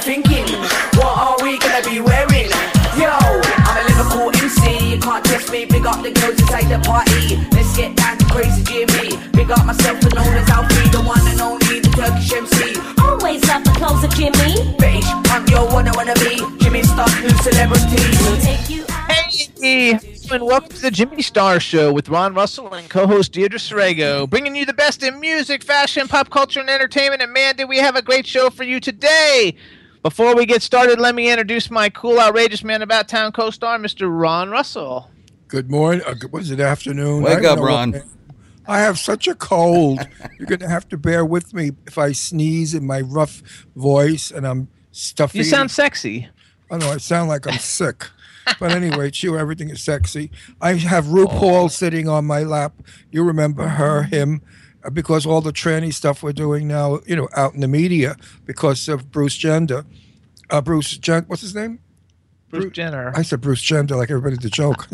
Thinking, what are we gonna be wearing? Yo, I'm a Liverpool MC. You can't test me. Big up the girls inside the party. Let's get down to crazy Jimmy. Big up myself and all as Alfie, the one and only, the Turkish MC. Always love the clothes of Jimmy. Bitch, I'm your one I wanna be. Jimmy Star, new celebrity. We'll take you out. Hey, and welcome to the Jimmy Star Show with Ron Russell and co-host Deirdre Serrego, bringing you the best in music, fashion, pop culture, and entertainment. And man, did we have a great show for you today! Before we get started, let me introduce my cool, outrageous man about town co-star, Mr. Ron Russell. Good morning. What is it, afternoon? Wake up, Ron. I have such a cold. You're going to have to bear with me if I sneeze in my rough voice and I'm stuffy. You sound sexy. I know. I sound like I'm sick. But anyway, Chew, everything is sexy. I have RuPaul sitting on my lap. You remember her, him. Because all the tranny stuff we're doing now, you know, out in the media because of Bruce Jenner. I said Bruce Jenner like everybody did the joke.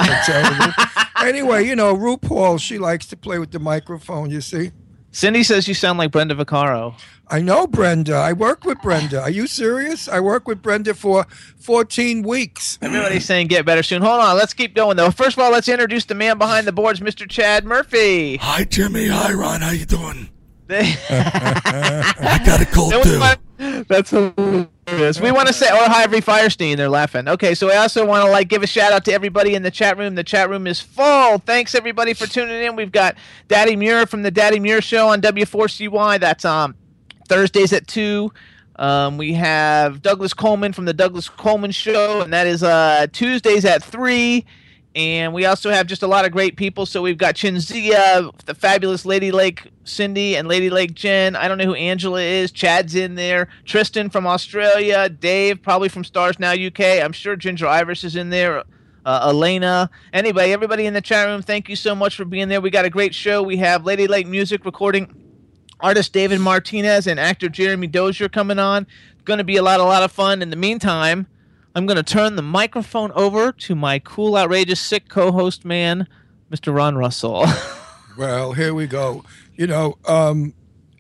Anyway, you know, RuPaul, she likes to play with the microphone, you see. Cindy says you sound like Brenda Vaccaro. I know Brenda. I work with Brenda. Are you serious? I work with Brenda for 14 weeks. Everybody's saying get better soon. Hold on. Let's keep going, though. First of all, let's introduce the man behind the boards, Mr. Chad Murphy. Hi, Jimmy. Hi, Ron. How you doing? I got a cold, too. That's hilarious. We want to say, or Harvey Firestein. They're laughing. Okay, so I also want to give a shout-out to everybody in the chat room. The chat room is full. Thanks, everybody, for tuning in. We've got Daddy Muir from the Daddy Muir Show on W4CY. That's Thursdays at 2. We have Douglas Coleman from the Douglas Coleman Show, and that is Tuesdays at 3. And we also have just a lot of great people. So we've got Chinzia, the fabulous Lady Lake Cindy, and Lady Lake Jen. I don't know who Angela is. Chad's in there. Tristan from Australia. Dave, probably from Stars Now UK. I'm sure Ginger Ivers is in there. Elena, anybody, everybody in the chat room, thank you so much for being there. We got a great show. We have Lady Lake Music recording artist David Martinez and actor Jeremy Dozier coming on. Going to be a lot of fun. In the meantime, I'm going to turn the microphone over to my cool, outrageous, sick co-host man, Mr. Ron Russell. Well, here we go. You know,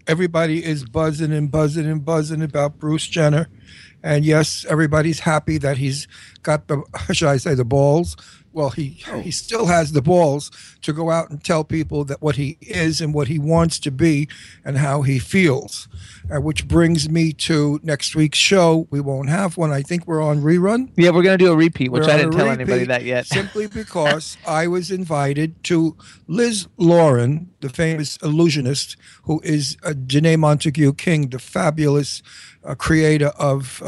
everybody is buzzing and buzzing and buzzing about Bruce Jenner. And yes, everybody's happy that he's got the, should I say, the balls? Well, he still has the balls to go out and tell people that what he is and what he wants to be and how he feels, which brings me to next week's show. We won't have one. I think we're on rerun. Yeah, we're going to do a repeat, which I didn't tell anybody that yet. Simply because I was invited to Liz Lauren, the famous illusionist, who is Danae Montague King, the fabulous creator of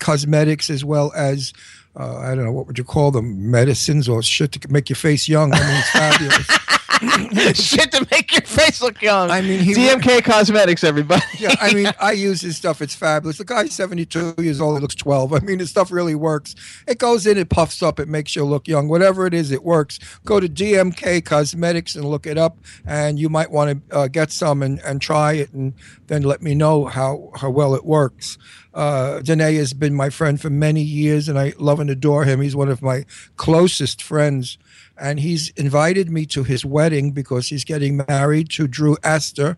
cosmetics as well as I don't know, what would you call them? Medicines or shit to make your face young. I mean, it's fabulous. Shit to make your face look young. I mean, DMK Cosmetics, everybody. Yeah, I mean, I use his stuff. It's fabulous. The guy's 72 years old. It looks 12. I mean, his stuff really works. It goes in, it puffs up, it makes you look young. Whatever it is, it works. Go to DMK Cosmetics and look it up, and you might want to get some and try it, and then let me know how well it works. Danae has been my friend for many years, and I love and adore him. He's one of my closest friends, and he's invited me to his wedding because he's getting married to Drew Astor,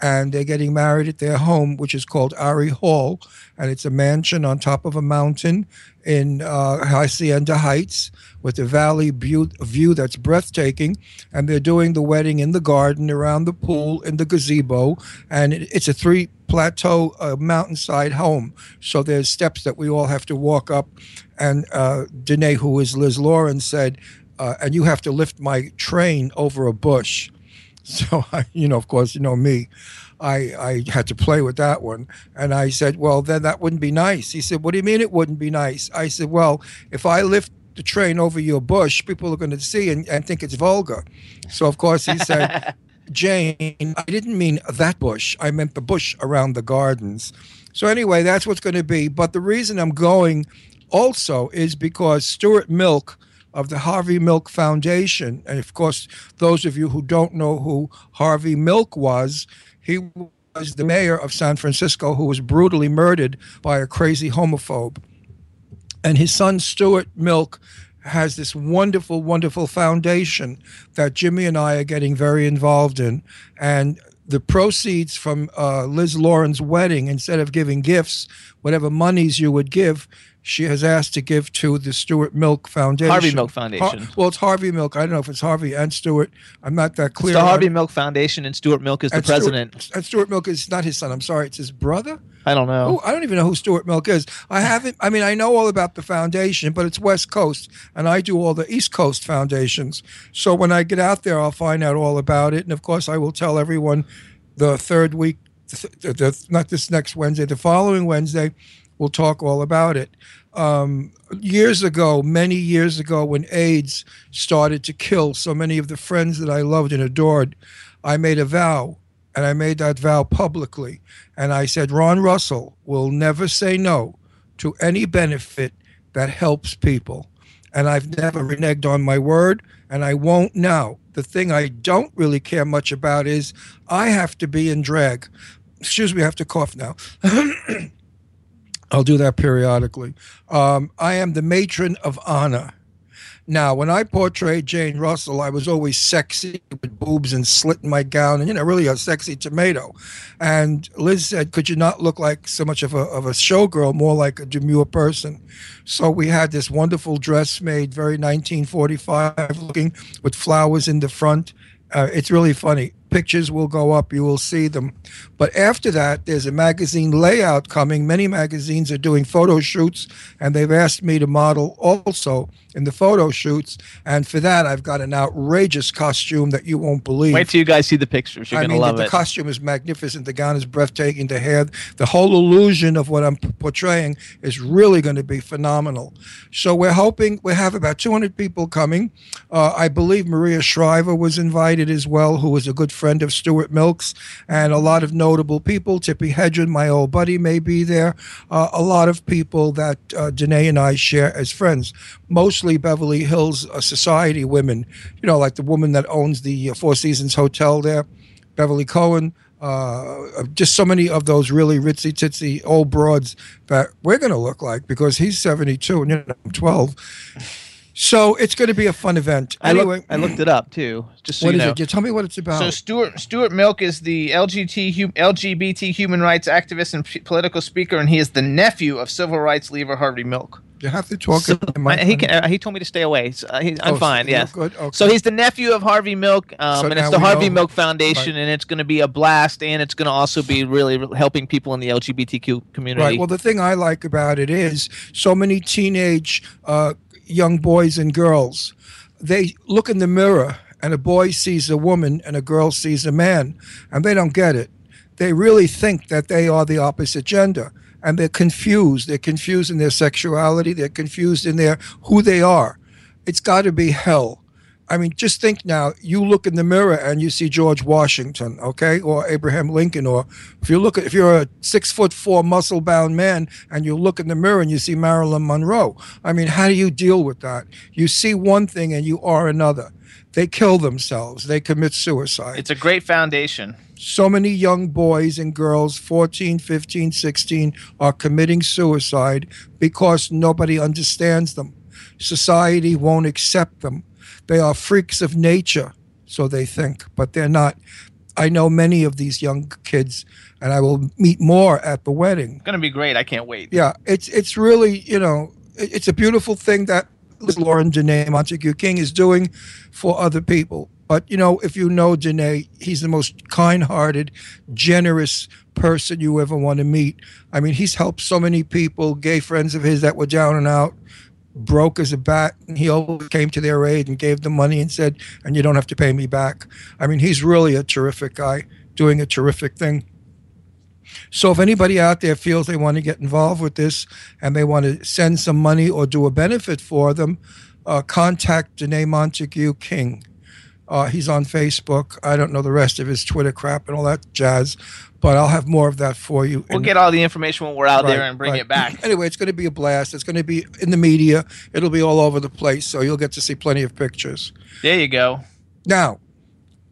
and they're getting married at their home, which is called Ari Hall, and it's a mansion on top of a mountain in Hacienda Heights with a valley view that's breathtaking, and they're doing the wedding in the garden, around the pool, in the gazebo, and it's a three-plateau mountainside home. So there's steps that we all have to walk up, and Danae, who is Liz Lauren, said, and you have to lift my train over a bush. So, of course, you know me. I had to play with that one. And I said, well, then that wouldn't be nice. He said, what do you mean it wouldn't be nice? I said, well, if I lift the train over your bush, people are going to see and think it's vulgar. So, of course, he said, Jane, I didn't mean that bush. I meant the bush around the gardens. So anyway, that's what's going to be. But the reason I'm going also is because Stuart Milk of the Harvey Milk Foundation, and of course, those of you who don't know who Harvey Milk was, he was the mayor of San Francisco who was brutally murdered by a crazy homophobe. And his son, Stuart Milk, has this wonderful, wonderful foundation that Jimmy and I are getting very involved in. And the proceeds from Liz Lauren's wedding, instead of giving gifts, whatever monies you would give, she has asked to give to the Stuart Milk Foundation. Harvey Milk Foundation. Well, it's Harvey Milk. I don't know if it's Harvey and Stuart. I'm not that clear. It's the Harvey Milk Foundation, and Stuart Milk is the president. And Stuart Milk is not his son. I'm sorry. It's his brother? I don't know. Oh, I don't even know who Stuart Milk is. I haven't. I mean, I know all about the foundation, but it's West Coast, and I do all the East Coast foundations. So when I get out there, I'll find out all about it. And, of course, I will tell everyone the third week, not this next Wednesday, the following Wednesday. We'll talk all about it. Many years ago, when AIDS started to kill so many of the friends that I loved and adored, I made a vow, and I made that vow publicly. And I said, Ron Russell will never say no to any benefit that helps people. And I've never reneged on my word, and I won't now. The thing I don't really care much about is I have to be in drag. Excuse me, I have to cough now. I'll do that periodically. I am the matron of honor. Now, when I portrayed Jane Russell, I was always sexy with boobs and slit in my gown and, you know, really a sexy tomato. And Liz said, could you not look like so much of a showgirl, more like a demure person? So we had this wonderful dress made, very 1945 looking, with flowers in the front. It's really funny. Pictures will go up. You will see them. But after that, there's a magazine layout coming. Many magazines are doing photo shoots, and they've asked me to model also in the photo shoots. And for that, I've got an outrageous costume that you won't believe. Wait till you guys see the pictures. You're going to love it. The costume is magnificent. The gown is breathtaking. The hair, the whole illusion of what I'm portraying is really going to be phenomenal. So we're hoping we have about 200 people coming. I believe Maria Shriver was invited as well, who was a good friend of Stuart Milk's, and a lot of notable people. Tippy Hedren, my old buddy, may be there. A lot of people that Danae and I share as friends, mostly Beverly Hills society women, you know, like the woman that owns the Four Seasons Hotel there, Beverly Cohen, just so many of those really ritzy-titsy old broads that we're going to look like, because he's 72 and, you know, I'm 12. So it's going to be a fun event. Anyway, I looked it up too. Just so what you know. Is it? Tell me what it's about. So Stuart Milk is the LGBT human rights activist and political speaker, and he is the nephew of civil rights leader Harvey Milk. You have to talk. So, he told me to stay away. So I'm fine. Yeah. Good? Okay. So he's the nephew of Harvey Milk, and it's the Harvey Milk Foundation, right. And it's going to be a blast, and it's going to also be really helping people in the LGBTQ community. Right. Well, the thing I like about it is so many teenage young boys and girls, they look in the mirror and a boy sees a woman and a girl sees a man, and they don't get it. They really think that they are the opposite gender, and they're confused. They're confused in their sexuality. They're confused in their who they are. It's got to be hell. I mean, just think now, you look in the mirror and you see George Washington, okay, or Abraham Lincoln, or if you're a 6'4" muscle-bound man and you look in the mirror and you see Marilyn Monroe. I mean, how do you deal with that? You see one thing and you are another. They kill themselves. They commit suicide. It's a great foundation. So many young boys and girls, 14, 15, 16, are committing suicide because nobody understands them. Society won't accept them. They are freaks of nature, so they think, but they're not. I know many of these young kids, and I will meet more at the wedding. It's going to be great. I can't wait. Yeah, it's really, you know, it's a beautiful thing that Liz Lauren, Danae Montague King is doing for other people. But, you know, if you know Danae, he's the most kind-hearted, generous person you ever want to meet. I mean, he's helped so many people, gay friends of his that were down and out, broke as a bat, and he always came to their aid and gave them money and said, and you don't have to pay me back. I mean, he's really a terrific guy doing a terrific thing. So if anybody out there feels they want to get involved with this and they want to send some money or do a benefit for them, contact Danae Montague King. He's on Facebook. I don't know the rest of his Twitter crap and all that jazz, but I'll have more of that for you. We'll get all the information when we're out there and bring it back. Anyway, it's going to be a blast. It's going to be in the media. It'll be all over the place, so you'll get to see plenty of pictures. There you go. Now,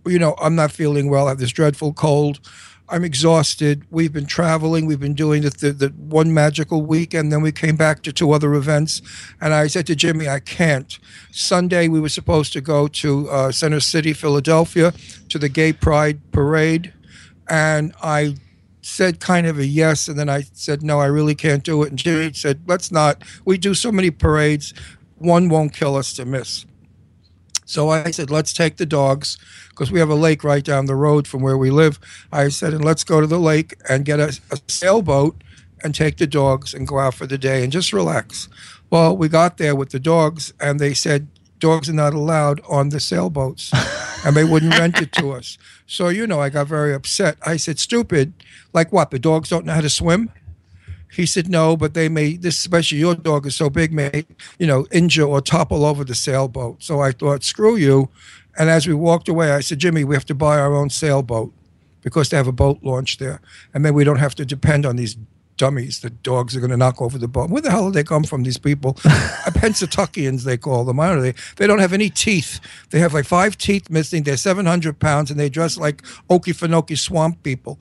you know, I'm not feeling well. I have this dreadful cold. I'm exhausted. We've been traveling. We've been doing the one magical week, and then we came back to two other events. And I said to Jimmy, I can't. Sunday, we were supposed to go to Center City, Philadelphia, to the Gay Pride Parade. And I said kind of a yes, and then I said, no, I really can't do it. And Jimmy said, let's not. We do so many parades. One won't kill us to miss. So I said, let's take the dogs, because we have a lake right down the road from where we live. I said, and let's go to the lake and get a sailboat and take the dogs and go out for the day and just relax. Well, we got there with the dogs, and they said dogs are not allowed on the sailboats, and they wouldn't rent it to us. So, you know, I got very upset. I said, stupid, like what, the dogs don't know how to swim? He said, no, but they may, this, especially your dog is so big, may, you know, injure or topple over the sailboat. So I thought, screw you. And as we walked away, I said, Jimmy, we have to buy our own sailboat because they have a boat launch there. And then we don't have to depend on these dummies. The dogs are going to knock over the boat. Where the hell did they come from, these people? Pensatuckians, they call them. I don't know. They don't have any teeth. They have like 5 teeth missing. They're 700 pounds, and they dress like Okefenokee swamp people.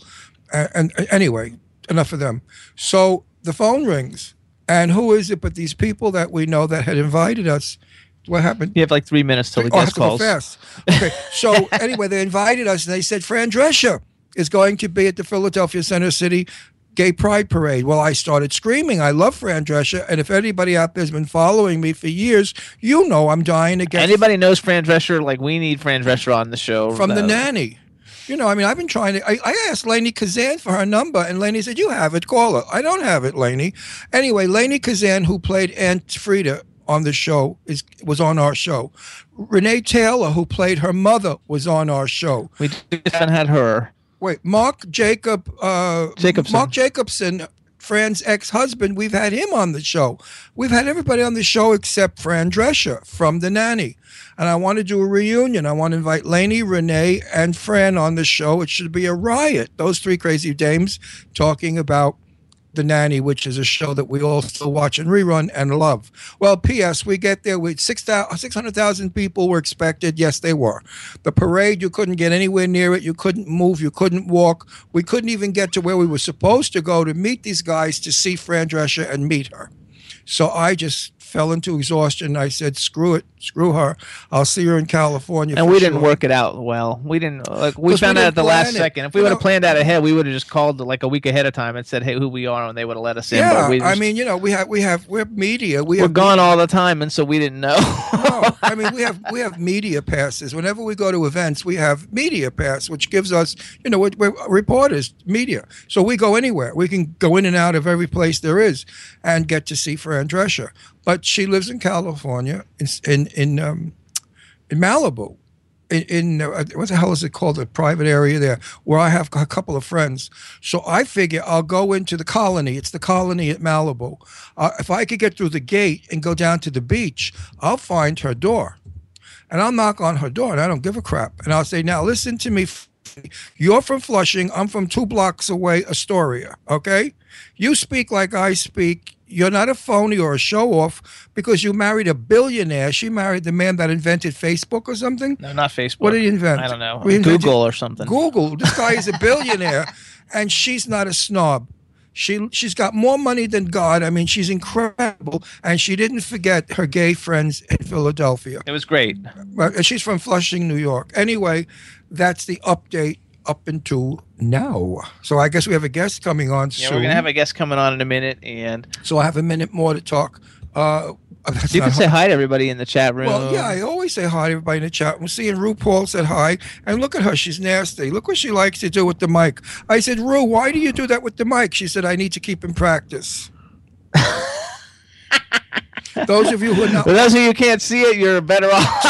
And anyway, enough of them. So the phone rings, and who is it but these people that we know that had invited us? What happened? You have like 3 minutes till the guest calls. I have to go fast. Okay. So anyway, they invited us, and they said Fran Drescher is going to be at the Philadelphia Center City Gay Pride Parade. Well, I started screaming. I love Fran Drescher, and if anybody out there has been following me for years, you know I'm dying to get. Anybody knows Fran Drescher? Like, we need Fran Drescher on the show from The Nanny. You know, I mean, I've been trying to. I asked Lainey Kazan for her number, and Lainey said, you have it, call her. I don't have it, Lainey. Anyway, Lainey Kazan, who played Aunt Frida on the show, was on our show. Renee Taylor, who played her mother, was on our show. We just had her. Wait, Mark Jacobson, Fran's ex-husband, we've had him on the show. We've had everybody on the show except Fran Drescher from The Nanny. And I want to do a reunion. I want to invite Lainey, Renee, and Fran on the show. It should be a riot. Those three crazy dames talking about The Nanny, which is a show that we all still watch and rerun and love. Well, P.S., we get there with 600,000 people were expected. Yes, they were. The parade, you couldn't get anywhere near it. You couldn't move. You couldn't walk. We couldn't even get to where we were supposed to go to meet these guys, to see Fran Drescher and meet her. So I just fell into exhaustion. I said, screw it. Screw her. I'll see her in California. And we didn't work it out well. We didn't. Like, we found out at the last second. If we would have planned out ahead, we would have just called like a week ahead of time and said, hey, who we are, and they would have let us in. Yeah, I mean, you know, we're media. We're gone all the time, and so we didn't know. No, I mean, we have media passes. Whenever we go to events, we have media pass, which gives us, you know, we're reporters, media. So we go anywhere. We can go in and out of every place there is and get to see Fran Drescher. But she lives in California, in Malibu, in what the hell is it called, the private area there, where I have a couple of friends. So I figure I'll go into the colony. It's the colony at Malibu. If I could get through the gate and go down to the beach, I'll find her door. And I'll knock on her door, and I don't give a crap. And I'll say, now listen to me. You're from Flushing. I'm from 2 blocks away, Astoria, okay? You speak like I speak. You're not a phony or a show-off because you married a billionaire. She married the man that invented Facebook or something. No, not Facebook. What did he invent? I don't know. Google or something. Google. This guy is a billionaire, and she's not a snob. She's got more money than God. I mean, she's incredible, and she didn't forget her gay friends in Philadelphia. It was great. She's from Flushing, New York. Anyway, that's the update up until now. So I guess we have a guest coming on soon. Yeah, we're going to have a guest coming on in a minute. So I have a minute more to talk. You can say hi to everybody in the chat room. Well, yeah, I always say hi to everybody in the chat room. Seeing RuPaul said hi, and look at her. She's nasty. Look what she likes to do with the mic. I said, Ru, why do you do that with the mic? She said, I need to keep in practice. Those of you who are not, for those of you who can't see it, you're better off.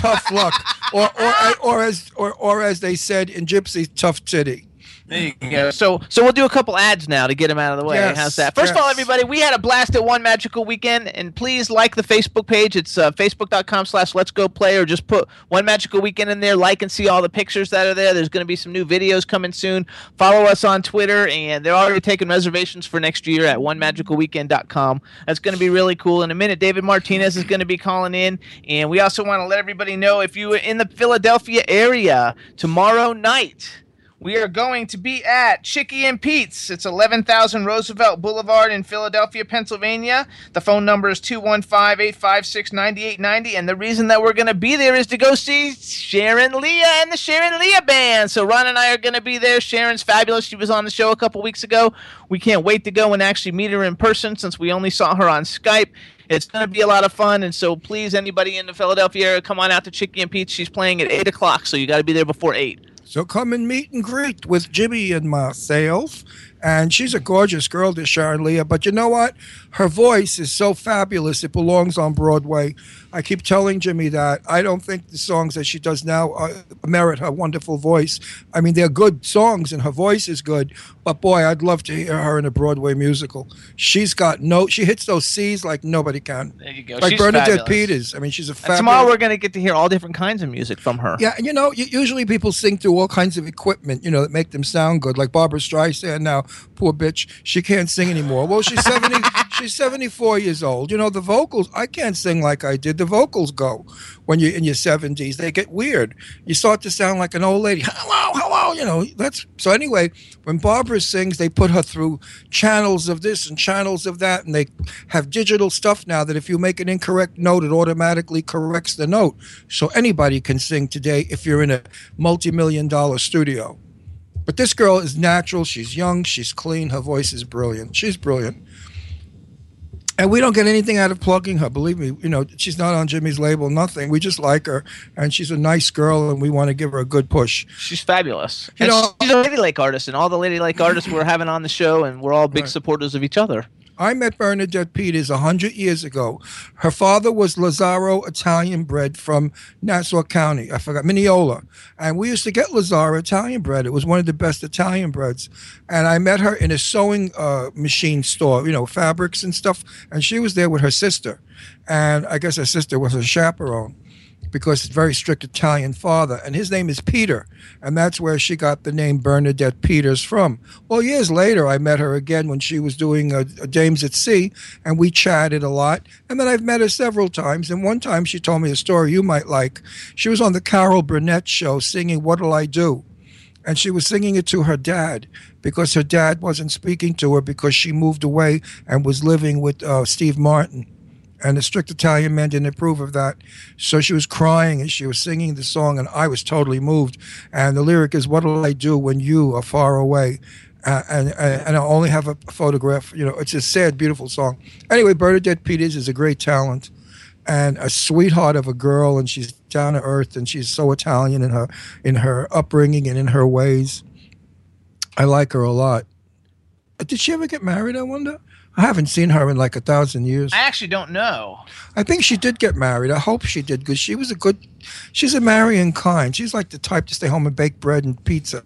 Tough luck, or as they said in Gypsy, tough titty. There you go. So we'll do a couple ads now to get them out of the way. Yes, how's that? First of all, everybody, we had a blast at One Magical Weekend, and please like the Facebook page. It's facebook.com/letsgoplay, or just put One Magical Weekend in there. Like and see all the pictures that are there. There's going to be some new videos coming soon. Follow us on Twitter, and they're already taking reservations for next year at onemagicalweekend.com. That's going to be really cool. In a minute, David Martinez is going to be calling in, and we also want to let everybody know, if you are in the Philadelphia area tomorrow night, we are going to be at Chickie and Pete's. It's 11,000 Roosevelt Boulevard in Philadelphia, Pennsylvania. The phone number is 215-856-9890. And the reason that we're going to be there is to go see Sharon Lea and the Sharon Lea Band. So Ron and I are going to be there. Sharon's fabulous. She was on the show a couple weeks ago. We can't wait to go and actually meet her in person, since we only saw her on Skype. It's going to be a lot of fun, and so please, anybody in the Philadelphia area, come on out to Chickie and Pete's. She's playing at 8 o'clock, so you got to be there before 8. So come and meet and greet with Jimmy and myself. And she's a gorgeous girl, this Sharon Lea. But you know what? Her voice is so fabulous. It belongs on Broadway. I keep telling Jimmy that. I don't think the songs that she does now merit her wonderful voice. I mean, they're good songs, and her voice is good. But, boy, I'd love to hear her in a Broadway musical. She's got no – she hits those C's like nobody can. There you go. Like she's Bernadette Peters. I mean, she's a fabulous – tomorrow we're going to get to hear all different kinds of music from her. Yeah, and, you know, usually people sing through all kinds of equipment, you know, that make them sound good. Like Barbara Streisand now – poor bitch, she can't sing anymore. Well, she's 70. She's 74 years old. You know, the vocals, I can't sing like I did. The vocals go when you're in your 70s. They get weird. You start to sound like an old lady. Hello, hello, you know. So anyway, when Barbara sings, they put her through channels of this and channels of that, and they have digital stuff now that if you make an incorrect note, it automatically corrects the note. So anybody can sing today if you're in a multi-million-dollar studio. But this girl is natural. She's young. She's clean. Her voice is brilliant. She's brilliant. And we don't get anything out of plugging her. Believe me, you know, she's not on Jimmy's label, nothing. We just like her. And she's a nice girl, and we want to give her a good push. She's fabulous. You know, she's a Ladylake artist, and all the Ladylake artists we're having on the show, and we're all big supporters of each other. I met Bernadette Peters 100 years ago. Her father was Lazzaro, Italian bread from Nassau County. I forgot, Mineola. And we used to get Lazzaro Italian bread. It was one of the best Italian breads. And I met her in a sewing machine store, you know, fabrics and stuff. And she was there with her sister. And I guess her sister was her chaperone, because it's a very strict Italian father. And his name is Peter. And that's where she got the name Bernadette Peters from. Well, years later, I met her again when she was doing a Dames at Sea. And we chatted a lot. And then I've met her several times. And one time she told me a story you might like. She was on the Carol Burnett show singing What'll I Do? And she was singing it to her dad, because her dad wasn't speaking to her because she moved away and was living with Steve Martin. And the strict Italian man didn't approve of that. So she was crying and she was singing the song, and I was totally moved. And the lyric is, what'll I do when you are far away? And I only have a photograph. You know, it's a sad, beautiful song. Anyway, Bernadette Peters is a great talent and a sweetheart of a girl. And she's down to earth, and she's so Italian in her upbringing and in her ways. I like her a lot. Did she ever get married, I wonder? I haven't seen her in like 1,000 years. I actually don't know. I think she did get married. I hope she did, because she was she's a marrying kind. She's like the type to stay home and bake bread and pizza.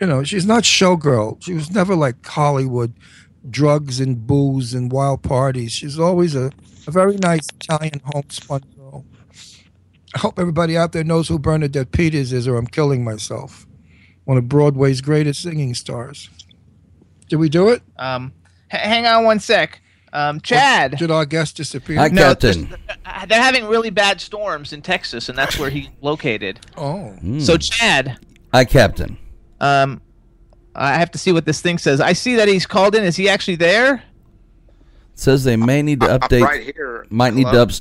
You know, she's not showgirl. She was never like Hollywood, drugs and booze and wild parties. She's always a very nice Italian homespun girl. I hope everybody out there knows who Bernadette Peters is, or I'm killing myself. One of Broadway's greatest singing stars. Did we do it? Hang on one sec. Chad. Did our guest disappear? Captain. They're having really bad storms in Texas, and that's where he's located. Oh. Mm. So, Chad. Captain. I have to see what this thing says. I see that he's called in. Is he actually there? It says they may need to update. I'm right here. Might need to update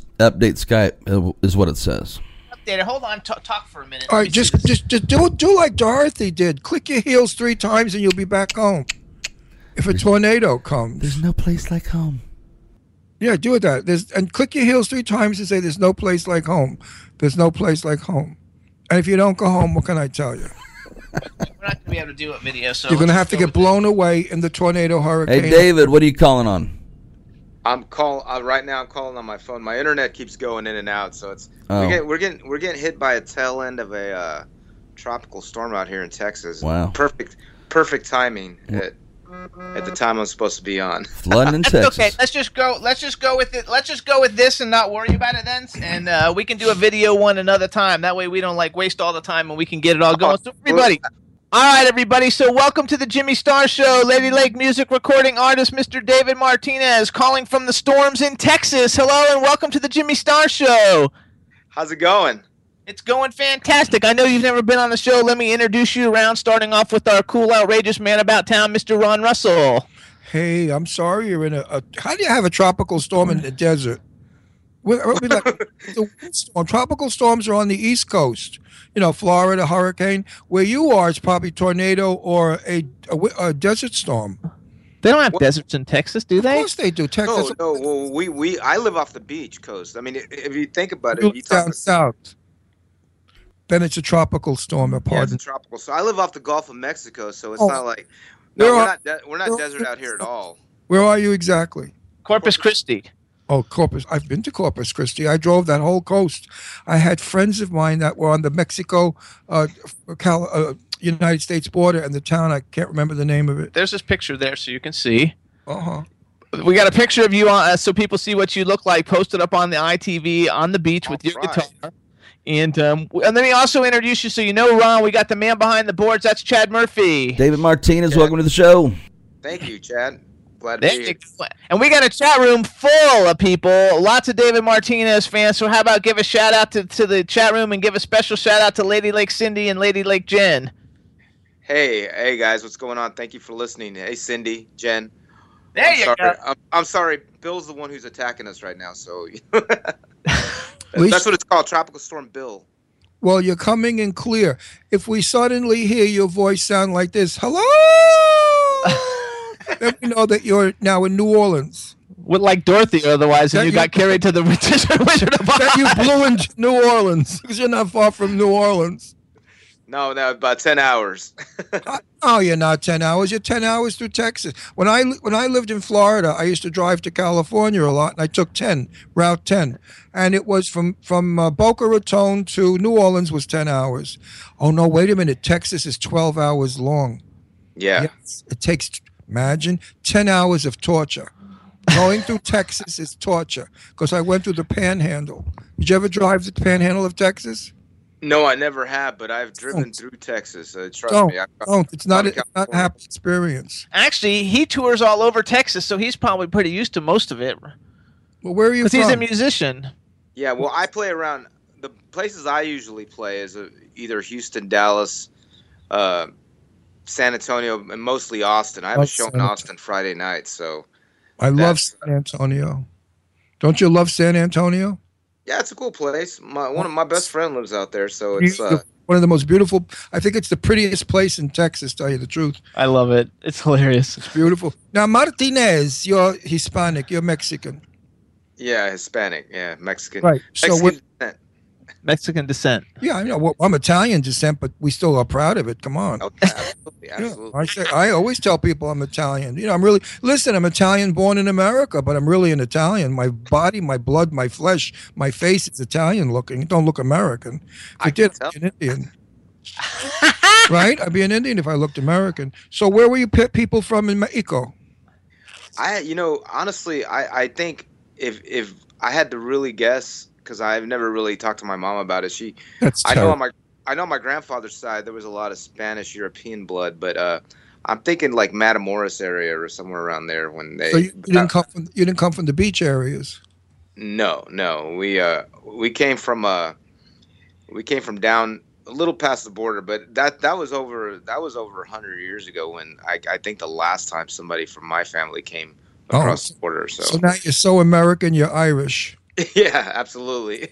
Skype, is what it says. Hold on, talk for a minute. All right, just do like Dorothy did. Click your heels 3 times, and you'll be back home. If a tornado comes, there's no place like home. Yeah, do it that. And click your heels 3 times and say, there's no place like home. There's no place like home. And if you don't go home, what can I tell you? We're not going to be able to do it video. So you're going to have to get blown away in the tornado hurricane. Hey, David, what are you calling on? Right now I'm calling on my phone. My internet keeps going in and out, so it's we're getting hit by a tail end of a tropical storm out here in Texas. Wow. Perfect. perfect timing at the time I'm supposed to be on. London, and Texas. Okay, let's just go with it. Let's just go with this and not worry about it then. And we can do a video one another time. That way we don't waste all the time and we can get it all going. So everybody. All right, everybody. So welcome to the Jimmy Star Show. Lady Lake music recording artist, Mr. David Martinez, calling from the storms in Texas. Hello and welcome to the Jimmy Star Show. How's it going? It's going fantastic. I know you've never been on the show. Let me introduce you around, starting off with our cool, outrageous man about town, Mr. Ron Russell. Hey, I'm sorry you're in a how do you have a tropical storm in the desert? The storm. Tropical storms are on the East Coast. You know, Florida, hurricane. Where you are, it's probably tornado or a desert storm. They don't have deserts in Texas, do they? Of course they do. Texas. No. Well, I live off the beach coast. I mean, if you think about it, you talk down south. Then it's a tropical storm. Pardon. Yeah, it's a tropical storm. I live off the Gulf of Mexico, so it's not like we're not desert out here at all. Where are you exactly? Corpus Christi. Oh, Corpus. I've been to Corpus Christi. I drove that whole coast. I had friends of mine that were on the Mexico, United States border, and the town, I can't remember the name of it. There's this picture there so you can see. Uh-huh. We got a picture of you so people see what you look like, posted up on the ITV on the beach with your guitar. And let me also introduce you so you know, Ron, we got the man behind the boards. That's Chad Murphy. David Martinez, welcome to the show. Thank you, Chad. Glad to be here. And we got a chat room full of people, lots of David Martinez fans. So how about give a shout out to the chat room and give a special shout out to Lady Lake Cindy and Lady Lake Jen. Hey guys, what's going on? Thank you for listening. Hey, Cindy, Jen. There you go. I'm sorry, Bill's the one who's attacking us right now, so... That's what it's called, Tropical Storm Bill. Well, you're coming in clear. If we suddenly hear your voice sound like this, hello, then we know that you're now in New Orleans. With like Dorothy, otherwise, and you got carried to the Wizard of Oz. That you blew in New Orleans, because you're not far from New Orleans. No, about 10 hours. Oh, you're not 10 hours. You're 10 hours through Texas. When I lived in Florida, I used to drive to California a lot, and I took Route 10. And it was from Boca Raton to New Orleans was 10 hours. Oh, no, wait a minute. Texas is 12 hours long. Yeah. Yes, it takes, imagine, 10 hours of torture. Going through Texas is torture because I went through the Panhandle. Did you ever drive the Panhandle of Texas? No, I never have, but I've driven through Texas. Trust me. It's not a happy experience. Actually, he tours all over Texas, so he's probably pretty used to most of it. Well, where are you from? Because he's a musician. Yeah, well, I play around. The places I usually play is either Houston, Dallas, San Antonio, and mostly Austin. I have a show in Austin Friday night, so... I love San Antonio. Don't you love San Antonio? Yeah, it's a cool place. One of my best friend lives out there, so it's one of the most beautiful. I think it's the prettiest place in Texas, to tell you the truth. I love it. It's hilarious. It's beautiful. Now, Martinez, you're Hispanic. You're Mexican. Yeah, Hispanic. Yeah, Mexican. Right. Mexican descent. Yeah, I know. Well, I'm Italian descent, but we still are proud of it. Come on. Okay, absolutely. Yeah, I always tell people I'm Italian. You know, I'm Italian born in America, but I'm really an Italian. My body, my blood, my flesh, my face is Italian looking. It don't look American. I'd be an Indian. Right? I'd be an Indian if I looked American. So where were you people from in Mexico? I think if I had to really guess, because I've never really talked to my mom about it. I know on my grandfather's side there was a lot of Spanish European blood, but I'm thinking like Matamoros area or somewhere around there. So you didn't come from the beach areas. No, we came from down a little past the border, but that was over 100 years ago when I think the last time somebody from my family came across the border. So now you're so American, you're Irish. Yeah, absolutely.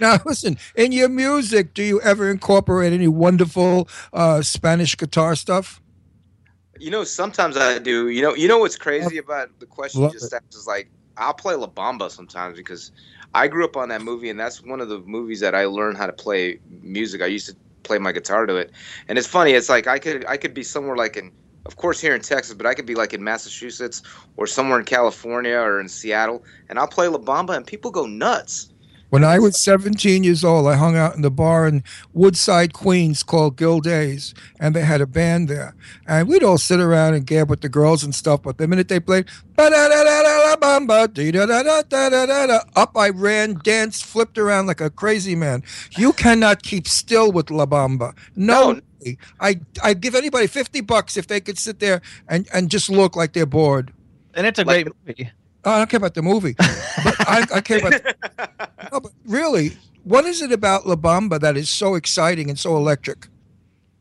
Now, listen, in your music, do you ever incorporate any wonderful Spanish guitar stuff? You know, sometimes I do. You know what's crazy about the question you just asked is I'll play La Bamba sometimes because I grew up on that movie, and that's one of the movies that I learned how to play music. I used to play my guitar to it, and it's funny. It's like I could be somewhere of course, here in Texas, but I could be in Massachusetts or somewhere in California or in Seattle, and I'll play La Bamba, and people go nuts. When I was 17 years old, I hung out in the bar in Woodside, Queens, called Gilday's, and they had a band there. And we'd all sit around and gab with the girls and stuff, but the minute they played, up I ran, danced, flipped around like a crazy man. You cannot keep still with La Bamba. No. I'd give anybody $50 if they could sit there and just look like they're bored. And it's a great movie. Oh, I don't care about the movie. But I care about no, but really, what is it about La Bamba that is so exciting and so electric?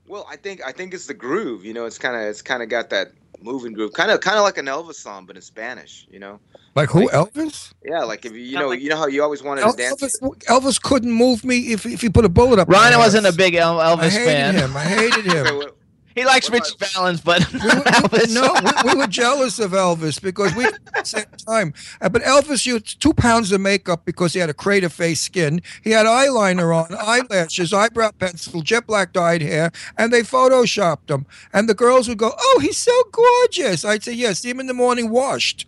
Well, I think it's the groove. You know, it's kind of got that moving groove, kind of like an Elvis song, but in Spanish. You know, like who, Elvis? Yeah, like if you know how you always wanted to dance. Elvis couldn't move me if he put a bullet up. Ryan wasn't a big Elvis fan. I hated him. So, he likes Rich Valens, but we were jealous of Elvis because we at the same time. But Elvis used 2 pounds of makeup because he had a crater face skin. He had eyeliner on, eyelashes, eyebrow pencil, jet black dyed hair, and they photoshopped him. And the girls would go, "Oh, he's so gorgeous." I'd say, "Yes, see him in the morning washed,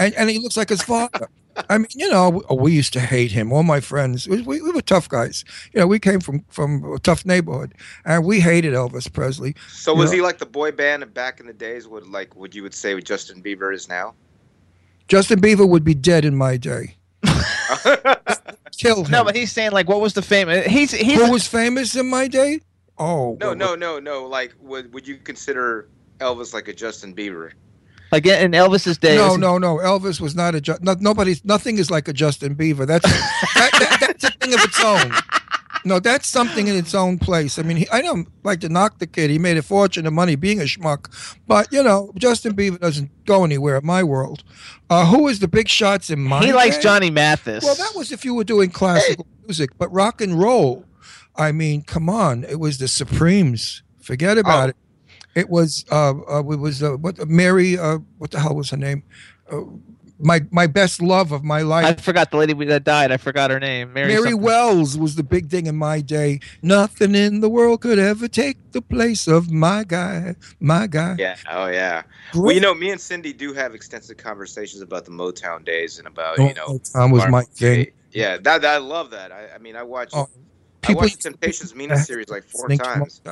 and he looks like his father." I mean, you know, we used to hate him. All my friends, we were tough guys. You know, we came from a tough neighborhood, and we hated Elvis Presley. So was he like the boy band of back in the days? Would you would say what Justin Bieber is now? Justin Bieber would be dead in my day. Kill him. No, but he's saying like, what was the famous? He's who was famous in my day? Oh no. Like, would you consider Elvis like a Justin Bieber? Like in Elvis's day. No. Elvis was not nothing is like a Justin Bieber. That's that's a thing of its own. No, that's something in its own place. I mean, I don't like to knock the kid. He made a fortune of money being a schmuck. But, you know, Justin Bieber doesn't go anywhere in my world. Who is the big shots in my He likes day? Johnny Mathis. Well, that was if you were doing classical music. But rock and roll, I mean, come on. It was the Supremes. Forget about it. It was Mary. What the hell was her name? My best love of my life. I forgot the lady that died. I forgot her name. Mary Wells was the big thing in my day. Nothing in the world could ever take the place of my guy. Yeah. Oh yeah. Great. Well, you know, me and Cindy do have extensive conversations about the Motown days and about Motown was my thing. Yeah, that I love that. I mean, I watched the Temptations miniseries like 4 times.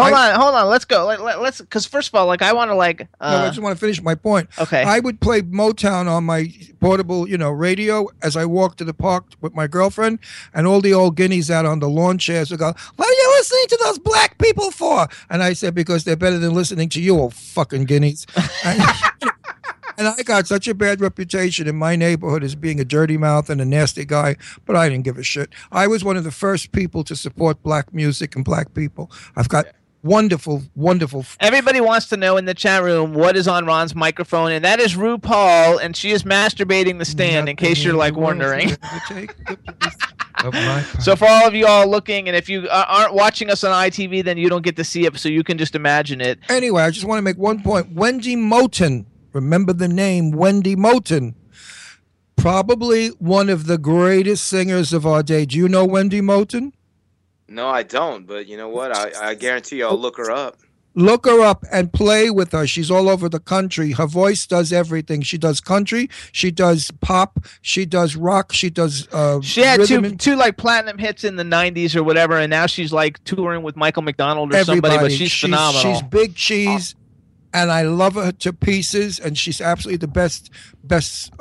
Hold on. Let's go. Let's, because first of all, like I want to like. No, I just want to finish my point. Okay. I would play Motown on my portable, radio as I walked to the park with my girlfriend, and all the old guineas out on the lawn chairs would go, "What are you listening to those black people for?" And I said, "Because they're better than listening to you, old fucking guineas." And I got such a bad reputation in my neighborhood as being a dirty mouth and a nasty guy, but I didn't give a shit. I was one of the first people to support black music and black people. I've got. Wonderful, wonderful. Everybody wants to know in the chat room what is on Ron's microphone, and that is RuPaul, and she is masturbating the stand. Nothing in case you're like wondering. So for all of you all looking, and if you aren't watching us on ITV, then you don't get to see it, so you can just imagine it. Anyway, I just want to make one point. Wendy Moten, remember the name Wendy Moten, probably one of the greatest singers of our day. Do you know Wendy Moten? No, I don't, but you know what? I guarantee you I'll look her up. Look her up and play with her. She's all over the country. Her voice does everything. She does country. She does pop. She does rock. She does she had two like platinum hits in the 90s or whatever, and now she's like touring with Michael McDonald or somebody, but she's phenomenal. She's big cheese. And I love her to pieces, and she's absolutely the best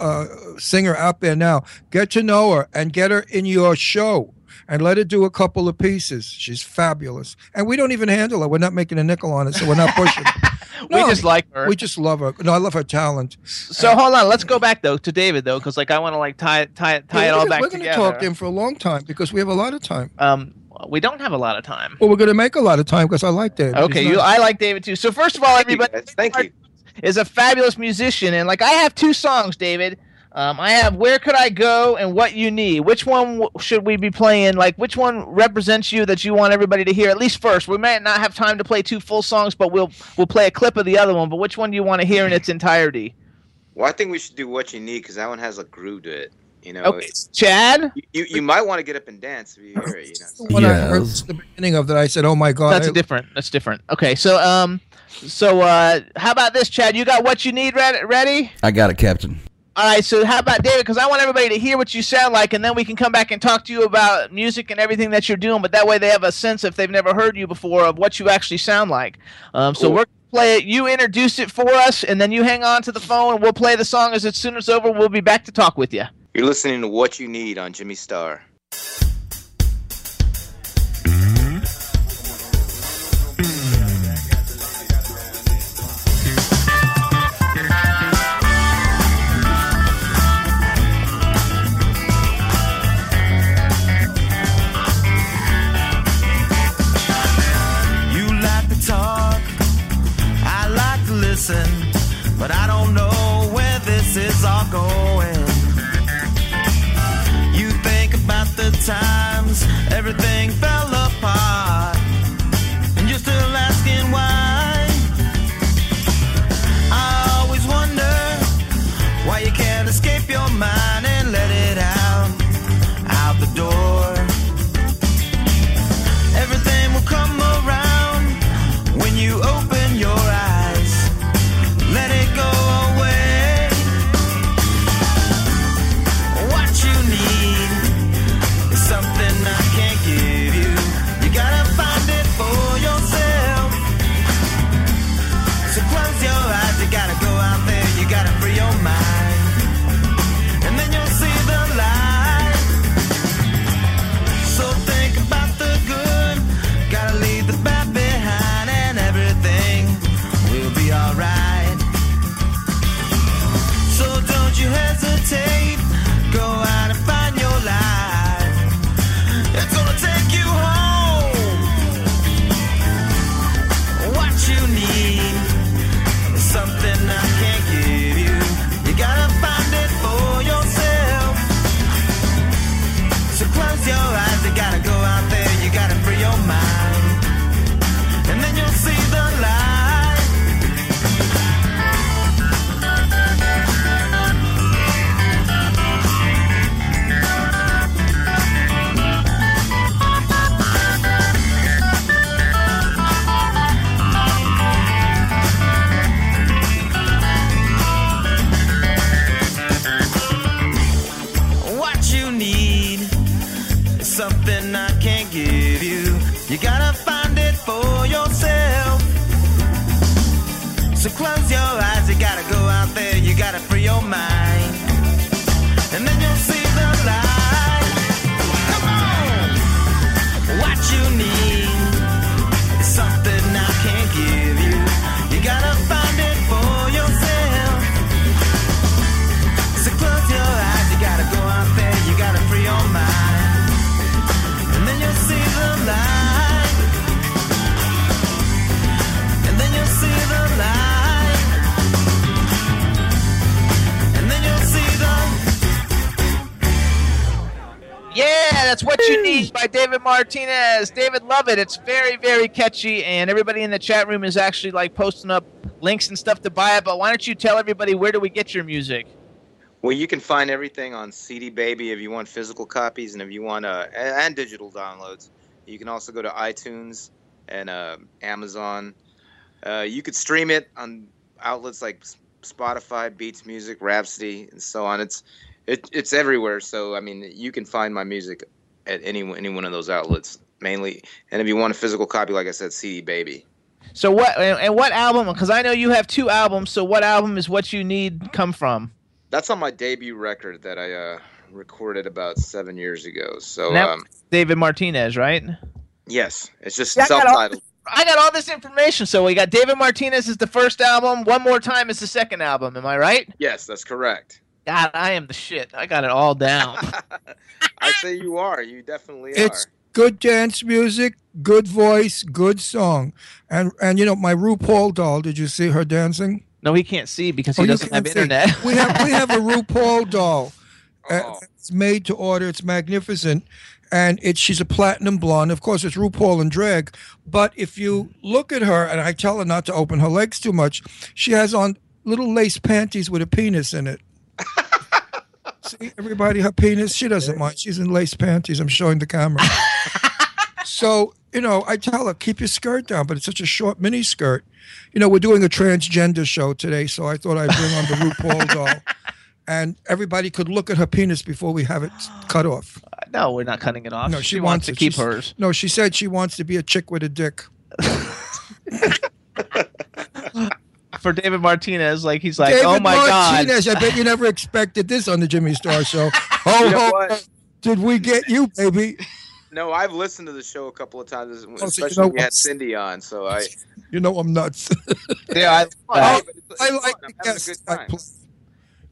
singer out there now. Get to know her and get her in your show and let her do a couple of pieces. She's fabulous. And we don't even handle her. We're not making a nickel on it, so we're not pushing her. No, we just like her. We just love her. No, I love her talent. So hold on. Let's go back, though, to David, though, because like, I want to like tie it all back together. We're going to talk to him for a long time because we have a lot of time. We don't have a lot of time. Well, we're going to make a lot of time because I like David. Okay, I like David, too. So first of all, everybody is a fabulous musician. And like I have 2 songs, David. I have Where Could I Go and What You Need. Which one should we be playing? Like, which one represents you that you want everybody to hear? At least first. We may not have time to play 2 full songs, but we'll play a clip of the other one. But which one do you want to hear in its entirety? Well, I think we should do What You Need because that one has a groove to it. You know, okay. Chad? You might want to get up and dance if you hear it. When I heard the beginning of that, I said, oh, my God. That's different. Okay, so how about this, Chad? You got What You Need ready? I got it, Captain. All right, so how about David? Because I want everybody to hear what you sound like, and then we can come back and talk to you about music and everything that you're doing. But that way, they have a sense, if they've never heard you before, of what you actually sound like. So we're gonna play it. You introduce it for us, and then you hang on to the phone, and we'll play the song as soon as it's over. We'll be back to talk with you. You're listening to What You Need on Jimmy Star. But I don't know where this is all going. You think about the times everything fell apart, and you're still asking why. I always wonder why you can't escape your mind and let it out the door. Everything will come around when you open your eyes. Let it go away. What you need is something I can't give you. You gotta find it for yourself. So close your eyes, you gotta go out there, you gotta free your mind, and then you'll see the light. So think about the good, gotta leave the bad behind, and everything will be alright. Don't you hesitate, go out and find your life. It's gonna take you home. What you need is something I can't give you. You gotta find it for yourself. So close your eyes, you gotta go out there, you gotta free your mind, and then you'll see the light. Something I can't give you. You gotta find it for yourself. So close your eyes, you gotta go out there, you gotta free your mind, and then you'll see the light. Come on! What you need is something I can't give you. You gotta find it for yourself. So close your eyes, you gotta go out there, you gotta free your mind. See the light, and then you'll see the light, and then you'll see the. Yeah, that's What You Need by David Martinez. David, love it. It's very, very catchy, and everybody in the chat room is actually like posting up links and stuff to buy it. But why don't you tell everybody, where do we get your music? Well, you can find everything on CD Baby if you want physical copies, and if you want and digital downloads. You can also go to iTunes and Amazon. You could stream it on outlets like Spotify, Beats Music, Rhapsody, and so on. It's everywhere. So I mean, you can find my music at any one of those outlets mainly. And if you want a physical copy, like I said, CD Baby. So what album? Because I know you have two albums. So what album is What You Need come from? That's on my debut record that I recorded about 7 years ago. So that was David Martinez, right? Yes, it's just self-titled. I got all this information. So we got David Martinez is the first album. One More Time is the second album. Am I right? Yes, that's correct. God, I am the shit. I got it all down. I say you are. You definitely are. It's good dance music, good voice, good song, and you know my RuPaul doll. Did you see her dancing? No, he can't see because he doesn't have internet. We have a RuPaul doll. It's made to order. It's magnificent, and she's a platinum blonde. Of course, it's RuPaul in drag. But if you look at her, and I tell her not to open her legs too much, she has on little lace panties with a penis in it. See, everybody, her penis. She doesn't mind. She's in lace panties. I'm showing the camera. So, you know, I tell her, keep your skirt down, but it's such a short mini skirt. You know, we're doing a transgender show today, so I thought I'd bring on the RuPaul doll. and everybody could look at her penis before we have it cut off. No, we're not cutting it off. No, she wants to keep hers. No, she said she wants to be a chick with a dick. For David Martinez, like he's like, David Martinez, I bet you never expected this on the Jimmy Star Show. Did we get you, baby? No, I've listened to the show a couple of times, especially when we had Cindy on. So I'm nuts. Yeah, I like the guests.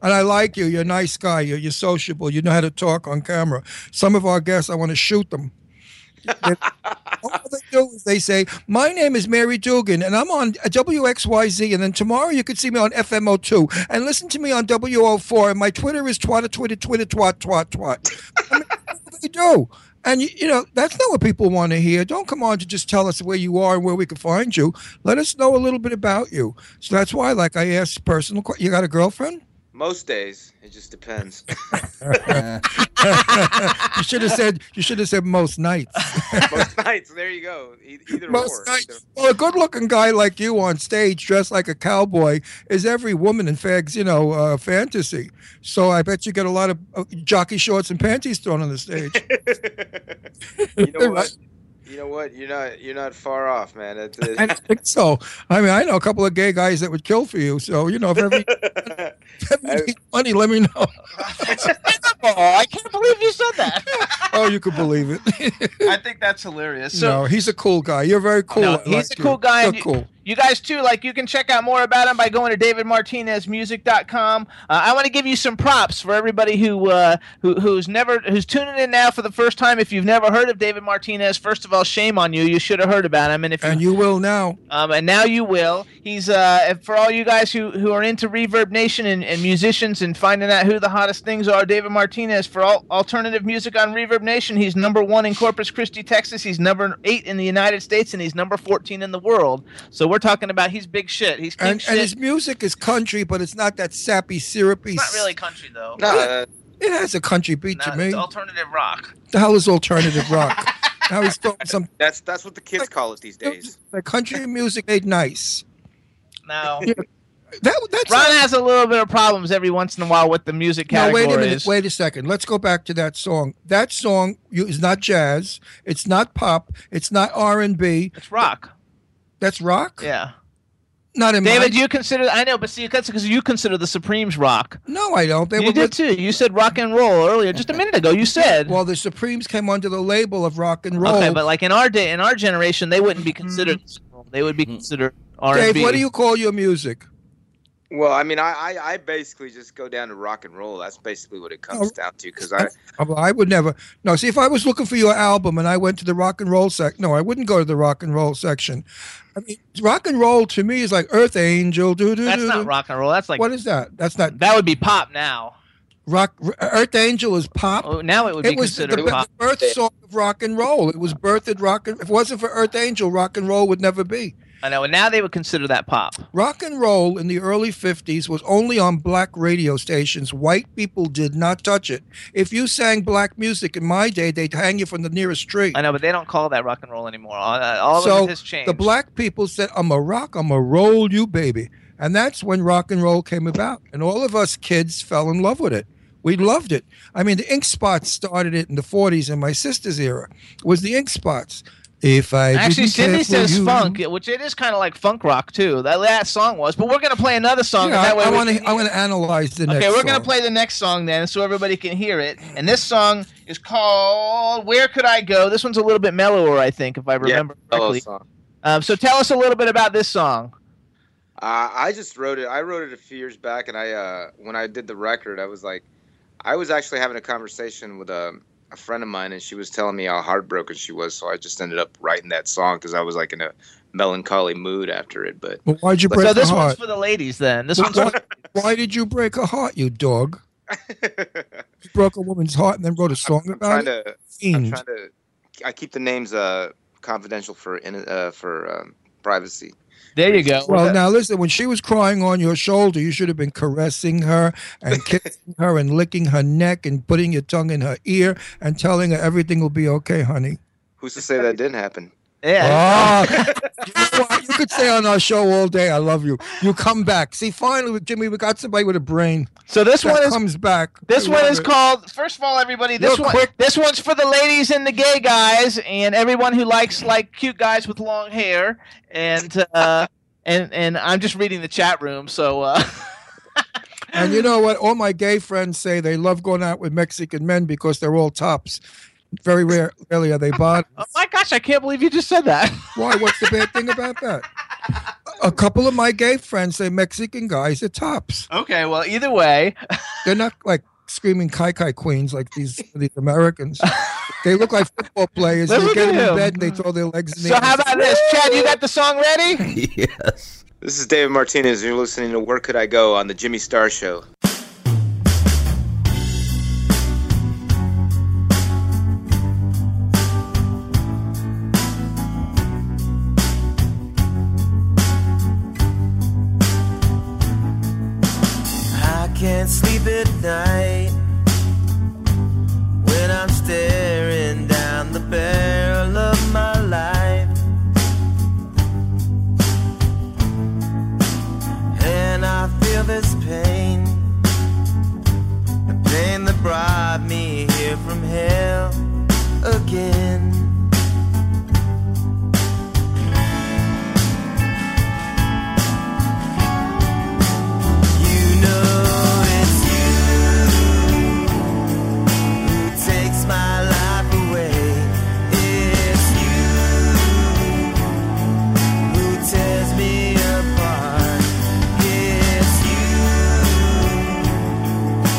And I like you. You're a nice guy. You're sociable. You know how to talk on camera. Some of our guests, I want to shoot them. All they do is they say, my name is Mary Dugan, and I'm on WXYZ, and then tomorrow you can see me on FMO2, and listen to me on WO4, and my Twitter is twatter, twitter, twitter, twat, twat, twat. I mean, that's what they do. And, that's not what people want to hear. Don't come on to just tell us where you are and where we can find you. Let us know a little bit about you. So that's why, like, I asked personal questions. You got a girlfriend? Most days, it just depends. You should have said most nights. Most nights, there you go. Either most or. Nights. Well, a good-looking guy like you on stage, dressed like a cowboy, is every woman in fags, fantasy. So I bet you get a lot of jockey shorts and panties thrown on the stage. Right? You know what? You're not far off, man. I don't think so. I mean, I know a couple of gay guys that would kill for you. So if every money, let me know. I can't believe you said that. Oh, you could believe it. I think that's hilarious. So, no, he's a cool guy. You're very cool. No, he's a cool guy. And cool. You guys too. Like, you can check out more about him by going to davidmartinezmusic.com. I want to give you some props for everybody who's tuning in now for the first time. If you've never heard of David Martinez, first of all, shame on you. You should have heard about him, and you will now. And now you will. He's for all you guys who are into Reverb Nation and musicians and finding out who the hottest things are. David Martinez for all alternative music on Reverb Nation. He's number 1 in Corpus Christi, Texas. He's number 8 in the United States, and he's number 14 in the world. So we're talking about he's big shit. He's king shit. And his music is country, but it's not that sappy, syrupy. It's not really country, though. No, it has a country beat to me. It's alternative rock. The hell is alternative rock? Now he's that's what the kids call it these days. The country music made nice. No. Yeah. Ron has a little bit of problems every once in a while with the music category. Wait a second. Let's go back to that song. That song is not jazz. It's not pop. It's not R&B. It's rock. That's rock? Yeah. Not in David, you consider... I know, but see, that's because you consider the Supremes rock. No, I don't. You did too. You said rock and roll earlier. Just a minute ago, you said... Well, the Supremes came under the label of rock and roll. Okay, but like in our day, in our generation, they wouldn't be considered... They would be considered R&B. Dave, what do you call your music? Well, I mean, I basically just go down to rock and roll. That's basically what it comes down to. Because I would never. No, see, if I was looking for your album and I went to the rock and roll section, no, I wouldn't go to the rock and roll section. I mean, rock and roll to me is like Earth Angel. That's not rock and roll. That's like, what is that? That's not. That would be pop now. Earth Angel is pop. Oh, now it would be considered pop. It was the birth song of rock and roll. It was birthed rock. If it wasn't for Earth Angel, rock and roll would never be. I know, and now they would consider that pop. Rock and roll in the early 50s was only on black radio stations. White people did not touch it. If you sang black music in my day, they'd hang you from the nearest tree. I know, but they don't call that rock and roll anymore. All of it has changed. The black people said, I'm a rock, I'm a roll you, baby. And that's when rock and roll came about. And all of us kids fell in love with it. We loved it. I mean, the Ink Spots started it in the 40s in my sister's era. It was the Ink Spots. If I actually, Cindy says funk, which it is kind of like funk rock too. That song was, but we're gonna play another song. Yeah, that way I want to analyze the next. Okay, we're gonna play the next song then, so everybody can hear it. And this song is called "Where Could I Go." This one's a little bit mellower, I think, if I remember correctly. Song. So tell us a little bit about this song. I just wrote it. I wrote it a few years back, and when I did the record, I was actually having a conversation with a friend of mine, and she was telling me how heartbroken she was, so I just ended up writing that song because I was like in a melancholy mood after it. But why'd you break her heart? So this one's for the ladies then. Why did you break her heart, you dog? You broke a woman's heart and then wrote a song about it? I keep the names confidential for privacy. There you go. Well, now listen, when she was crying on your shoulder, you should have been caressing her and kissing her and licking her neck and putting your tongue in her ear and telling her everything will be okay, honey. Who's to say that didn't happen? Yeah. You could stay on our show all day. I love you. You come back. See, finally, Jimmy, we got somebody with a brain. So this one comes back. This one is called. First of all, everybody, this one's for the ladies and the gay guys and everyone who likes cute guys with long hair. And I'm just reading the chat room. So. And you know what? All my gay friends say they love going out with Mexican men because they're all tops. Very rarely are they bottoms. Oh my gosh, I can't believe you just said that. Why? What's the bad thing about that? A couple of my gay friends say Mexican guys are tops. Okay, well, either way. They're not like screaming kai-kai queens like these Americans. They look like football players. They get in bed and they throw their legs in the air. So how about this? Chad, you got the song ready? Yes. This is David Martinez. You're listening to Where Could I Go on the Jimmy Star Show. Can't sleep at night when I'm staring down the barrel of my life, and I feel this pain, the pain that brought me here from hell again. My life away. It's you who tears me apart. It's you,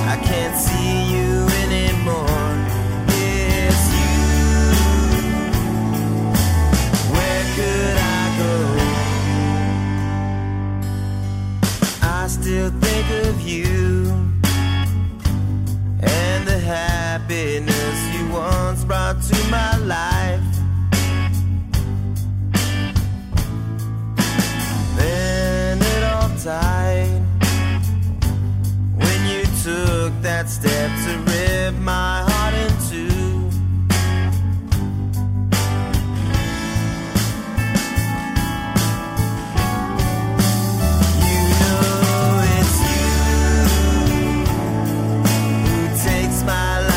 I can't see you anymore. It's you, where could I go? I still think of you and the happiness once brought to my life. Then it all died when you took that step to rip my heart in two. You know it's you who takes my life.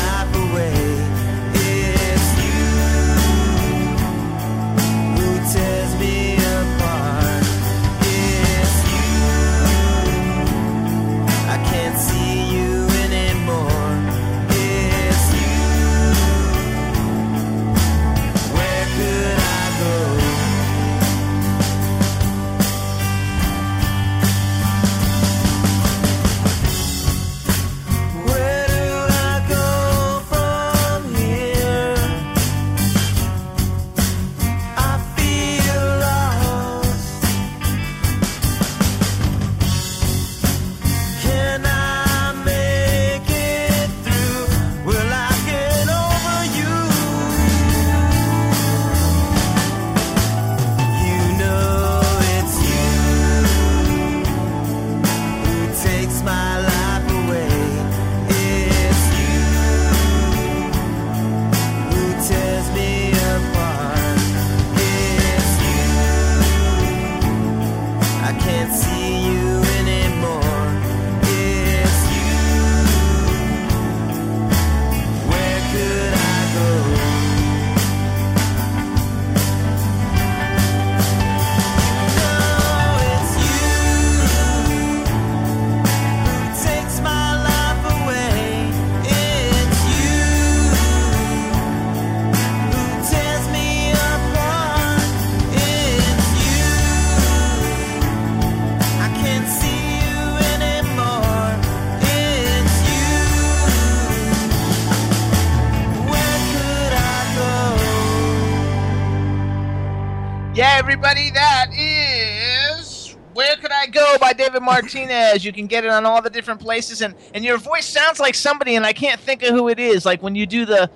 Everybody, that is Where Could I Go by David Martinez. You can get it on all the different places, and your voice sounds like somebody, and I can't think of who it is. Like when you do the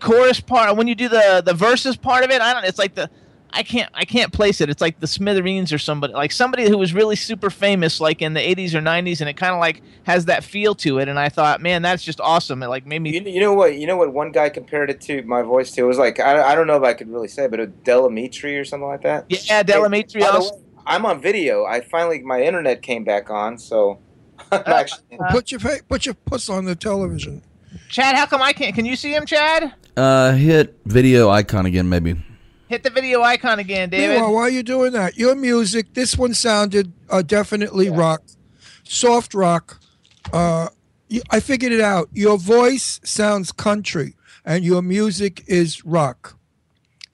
chorus part, when you do the verses part of it, I don't. It's like the I can't place it. It's like the Smithereens or somebody who was really super famous like in the 80s or 90s, and it kind of like has that feel to it. And I thought, man, that's just awesome. It like made me. You know what? One guy compared it to my voice to. It was like I don't know if I could really say, but a Delamitri or something like that. Yeah, Delamitri. Also, I'm on video. I finally my internet came back on, so put your puss on the television. Chad, how come I can't? Can you see him, Chad? Hit video icon again, maybe. Hit the video icon again, David. Meanwhile, why are you doing that? Your music, this one sounded definitely rock, soft rock. I figured it out. Your voice sounds country, and your music is rock.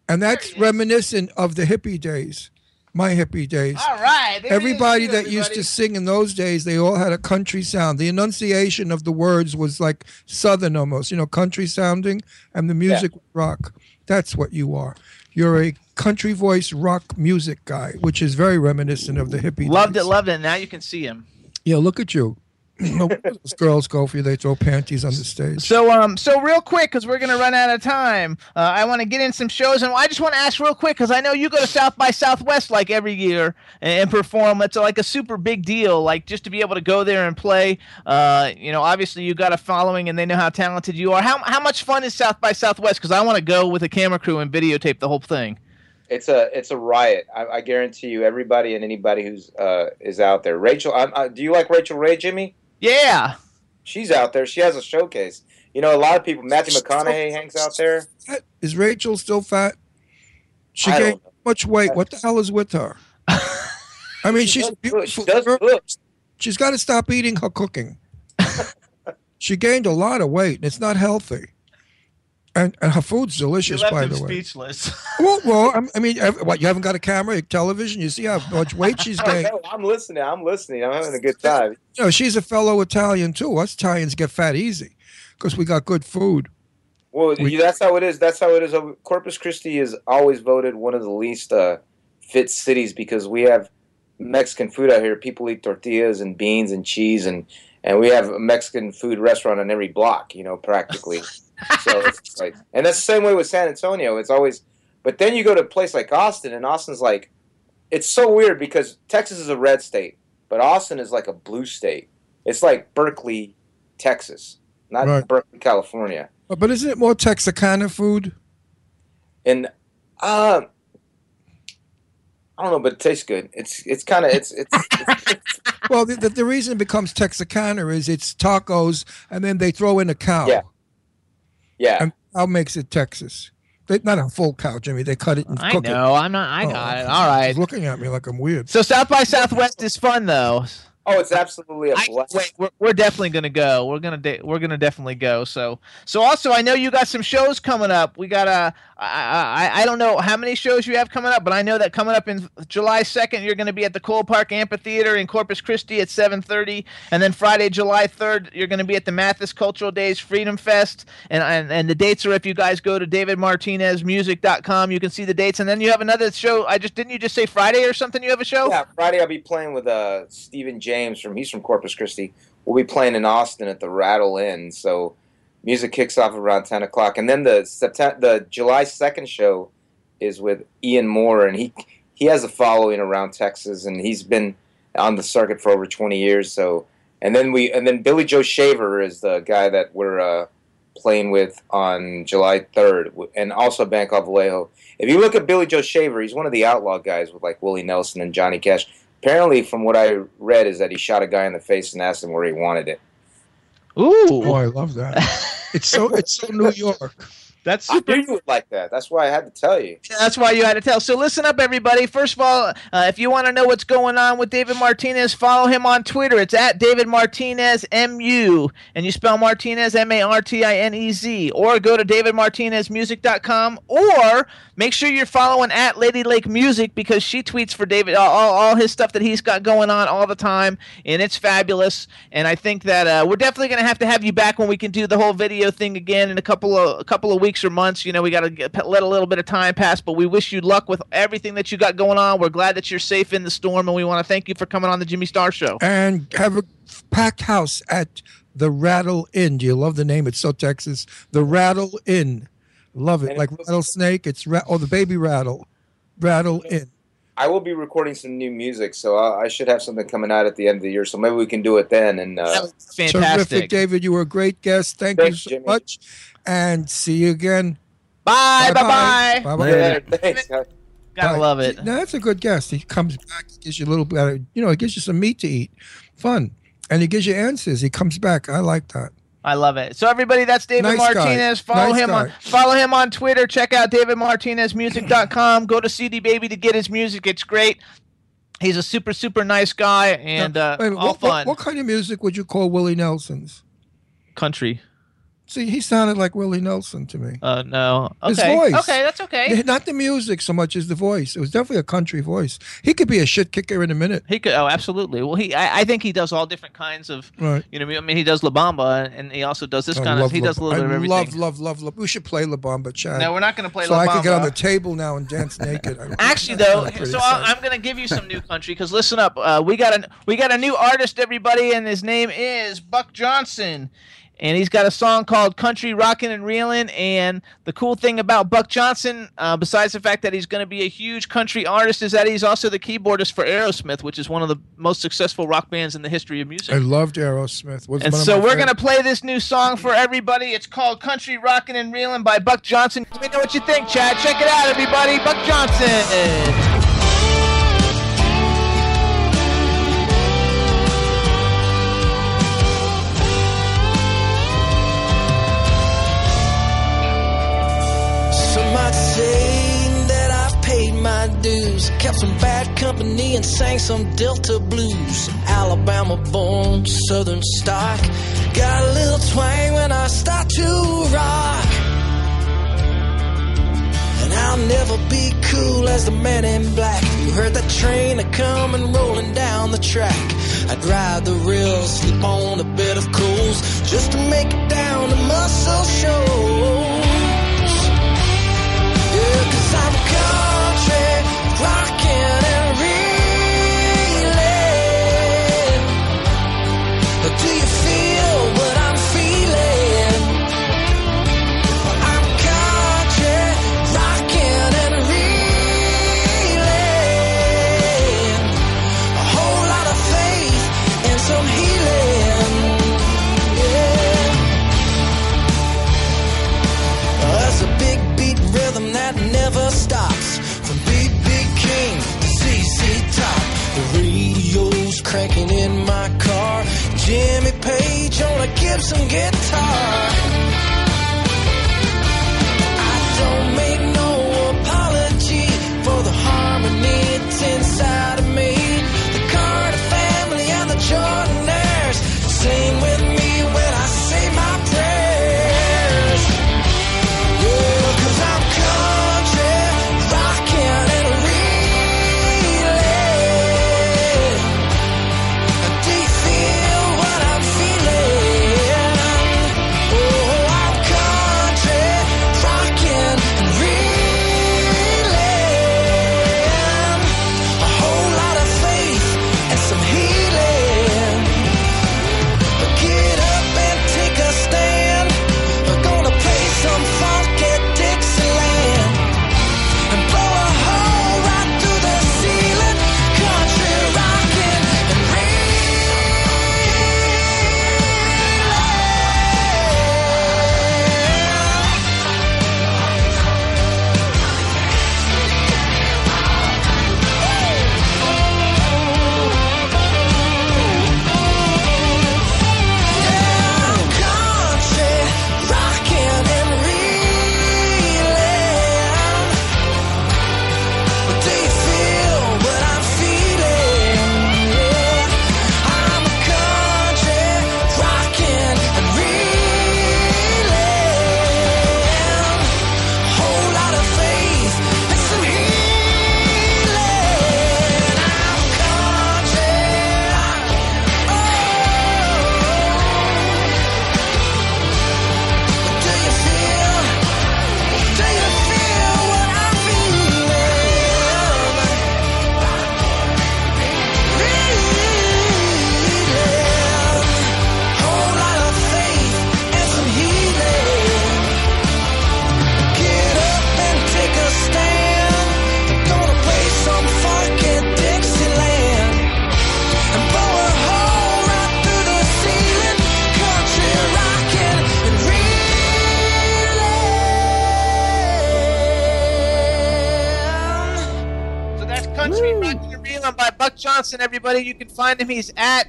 And that's reminiscent of the hippie days, my hippie days. All right. Everybody used to sing in those days, they all had a country sound. The enunciation of the words was like Southern almost, country sounding, and the music was rock. That's what you are. You're a country voice rock music guy, which is very reminiscent of the hippie. Loved it. Now you can see him. Yeah, look at you. Those girls go for you. They throw panties on the stage. So real quick, because we're going to run out of time, I want to get in some shows. And I just want to ask real quick, because I know you go to South by Southwest like every year and perform. It's like a super big deal, like just to be able to go there and play. Obviously you got a following and they know how talented you are. How much fun is South by Southwest? Because I want to go with a camera crew and videotape the whole thing. It's a riot. I guarantee you everybody and anybody who's is out there. Rachel, do you like Rachel Ray, Jimmy? Yeah, she's out there. She has a showcase. A lot of people. Matthew McConaughey hangs out there. Is Rachel still fat? She gained much weight. What the hell is with her? I mean, she's beautiful. She's got to stop eating her cooking. She gained a lot of weight, and it's not healthy. And her food's delicious, by the way. Speechless. Well, I mean, what? You haven't got a camera, a television? You see how much weight she's gained. I'm listening. I'm having a good time. She's a fellow Italian too. Us Italians get fat easy because we got good food. Well, that's how it is. That's how it is. Corpus Christi is always voted one of the least fit cities because we have Mexican food out here. People eat tortillas and beans and cheese, and we have a Mexican food restaurant on every block. Practically. So it's like, and that's the same way with San Antonio. It's always, but then you go to a place like Austin, and Austin's like, it's so weird because Texas is a red state, but Austin is like a blue state. It's like Berkeley, Texas, not Berkeley, California. But isn't it more Texarkana food? And I don't know, but it tastes good. It's kind of. Well, the reason it becomes Texarkana is it's tacos, and then they throw in a cow. Yeah. Yeah, and cow makes it Texas. Not a full cow, Jimmy. They cut it and cook it. I know. I'm not. I got it. All right. He's looking at me like I'm weird. So South by Southwest is fun, though. Oh, it's absolutely a blast. Wait, we're definitely gonna go. We're gonna definitely go. So also, I know you got some shows coming up. We got I don't know how many shows you have coming up, but I know that coming up in July 2nd, you're gonna be at the Cole Park Amphitheater in Corpus Christi at 7:30, and then Friday, July 3rd, you're gonna be at the Mathis Cultural Days Freedom Fest, and the dates are if you guys go to davidmartinezmusic.com, you can see the dates, and then you have another show. Didn't you just say Friday or something? You have a show? Yeah, Friday I'll be playing with Stephen James. He's from Corpus Christi. We'll be playing in Austin at the Rattle Inn. So music kicks off around 10 o'clock. And then the July 2nd show is with Ian Moore, and he has a following around Texas, and he's been on the circuit for over 20 years. So and then Billy Joe Shaver is the guy that we're playing with on July 3rd, and also Banco Vallejo. If you look at Billy Joe Shaver, he's one of the outlaw guys with like Willie Nelson and Johnny Cash. Apparently, from what I read, is that he shot a guy in the face and asked him where he wanted it. Ooh, oh, I love that. It's so New York. That's super. I knew you would like that. That's why I had to tell you. That's why you had to tell. So listen up, everybody. First of all, if you want to know what's going on with David Martinez, follow him on Twitter. It's at David Martinez MU, and you spell Martinez MARTINEZ, or go to DavidMartinezMusic.com, or make sure you're following at Lady Lake Music because she tweets for David all his stuff that he's got going on all the time, and it's fabulous. And I think that we're definitely going to have you back when we can do the whole video thing again in a couple of weeks. Or months, we got to let a little bit of time pass, but we wish you luck with everything that you got going on. We're glad that you're safe in the storm, and we want to thank you for coming on the Jimmy Star Show. And have a packed house at the Rattle Inn. Do you love the name? It's so Texas. The Rattle Inn. Love it. Like rattlesnake. It's the baby rattle. rattle in. I will be recording some new music, so I should have something coming out at the end of the year. So maybe we can do it then. And that's fantastic, terrific, David. You were a great guest. Thank you so much, Jimmy. And see you again. Bye, bye, bye, bye. Thanks. Gotta love it. No, that's a good guest. He comes back, gives you a little better. You know, he gives you some meat to eat, fun, and he gives you answers. He comes back. I like that. I love it. So everybody, that's David Martinez. Follow him on Twitter. Check out davidmartinezmusic.com. Go to CD Baby to get his music. It's great. He's a super, super nice guy and all fun. What kind of music would you call Willie Nelson's? Country. See, he sounded like Willie Nelson to me. Oh, no. Okay. His voice. Okay, that's okay. Not the music so much as the voice. It was definitely a country voice. He could be a shit kicker in a minute. He could. Oh, absolutely. Well, I think he does all different kinds of, you know, I mean, he does La Bamba, and he also does this he does a little bit of everything. I love. We should play La Bamba, Chad. No, we're not going to play La Bamba. So I can get on the table now and dance naked. Actually, though, so I'm going to give you some new country, because listen up. We got a new artist, everybody, and his name is Buck Johnson. And he's got a song called Country Rockin' and Reelin'. And the cool thing about Buck Johnson, besides the fact that he's going to be a huge country artist, is that he's also the keyboardist for Aerosmith, which is one of the most successful rock bands in the history of music. I loved Aerosmith. And so we're going to play this new song for everybody. It's called Country Rockin' and Reelin' by Buck Johnson. Let me know what you think, Chad. Check it out, everybody. Buck Johnson. Saying that I've paid my dues, kept some bad company and sang some Delta blues. Alabama born, Southern stock, got a little twang when I start to rock. And I'll never be cool as the man in black. You heard that train a-comin' rolling down the track. I'd ride the rails, sleep on a bed of coals, just to make it down to Muscle Shoals. Cause I'm country rockin' and reelin'. Do you feel what I'm feelin'? I'm country rockin' and reelin'. A whole lot of faith and some healing. Yeah, well, that's a big beat rhythm that never stops, from B.B. King to ZZ Top. The radio's cranking in my car, Jimmy Page on a Gibson guitar. I don't make no apology for the harmony that's inside of me. The Carter family and the Jordanaires sing with me when I say my prayers. Yeah, cause I'm coming. Do you feel what I'm feeling? Oh, Watch me rock your reel. I'm by Buck Johnson, everybody. You can find him. He's at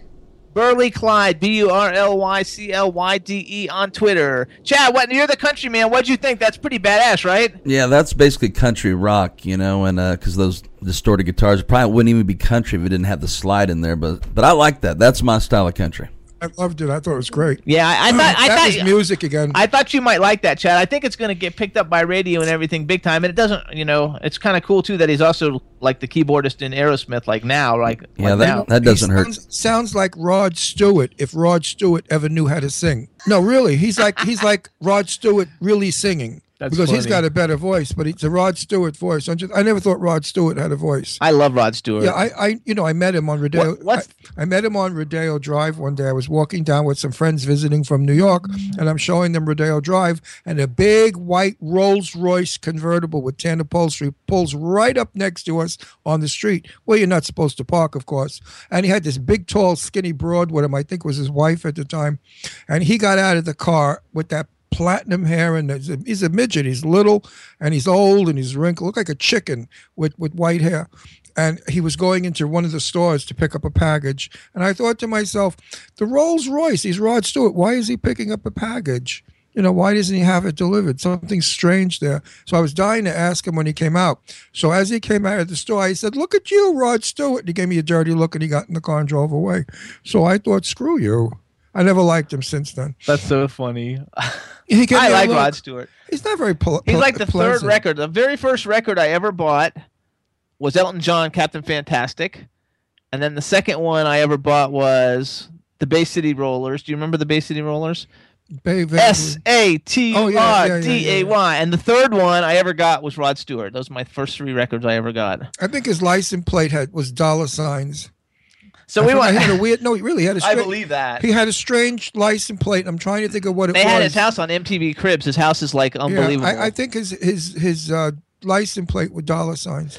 Burly Clyde, BurlyClyde on Twitter. Chad, what, you're the country man. What'd you think? That's pretty badass, right? Yeah, that's basically country rock, you know, and because those distorted guitars probably wouldn't even be country if it didn't have the slide in there. But I like that. That's my style of country. I loved it. I thought it was great. Yeah, I thought music again. I thought you might like that, Chad. I think it's going to get picked up by radio and everything big time. And it doesn't, you know, it's kind of cool too that he's also like the keyboardist in Aerosmith, like now, like yeah, like that, that doesn't hurt. Sounds like Rod Stewart if Rod Stewart ever knew how to sing. No, really, he's like Rod Stewart really singing. That's because funny. He's got a better voice, but it's a Rod Stewart voice. I never thought Rod Stewart had a voice. I love Rod Stewart. Yeah, I met him on Rodeo. I met him on Rodeo Drive one day. I was walking down with some friends visiting from New York, and I'm showing them Rodeo Drive, and a big white Rolls Royce convertible with tan upholstery pulls right up next to us on the street, where you're not supposed to park, of course. And he had this big, tall, skinny broad with him. I think was his wife at the time, and he got out of the car with that platinum hair, and he's a midget. He's little, and he's old, and he's wrinkled. Looked like a chicken with white hair. And he was going into one of the stores to pick up a package. And I thought to myself, the Rolls Royce, he's Rod Stewart. Why is he picking up a package? You know, why doesn't he have it delivered? Something strange there. So I was dying to ask him when he came out. So as he came out of the store, I said, look at you, Rod Stewart. And he gave me a dirty look, and he got in the car and drove away. So I thought, screw you. I never liked him since then. That's so funny. I like Rod Stewart. He's not very pleasant. He's like the third record. The very first record I ever bought was Elton John, Captain Fantastic. And then the second one I ever bought was the Bay City Rollers. Do you remember the Bay City Rollers? SATRDAY. And the third one I ever got was Rod Stewart. Those are my first three records I ever got. I think his license plate was $. So he really had a strange. I believe that he had a strange license plate. I'm trying to think of what it was. They had his house on MTV Cribs. His house is like unbelievable. Yeah, I think his license plate with $.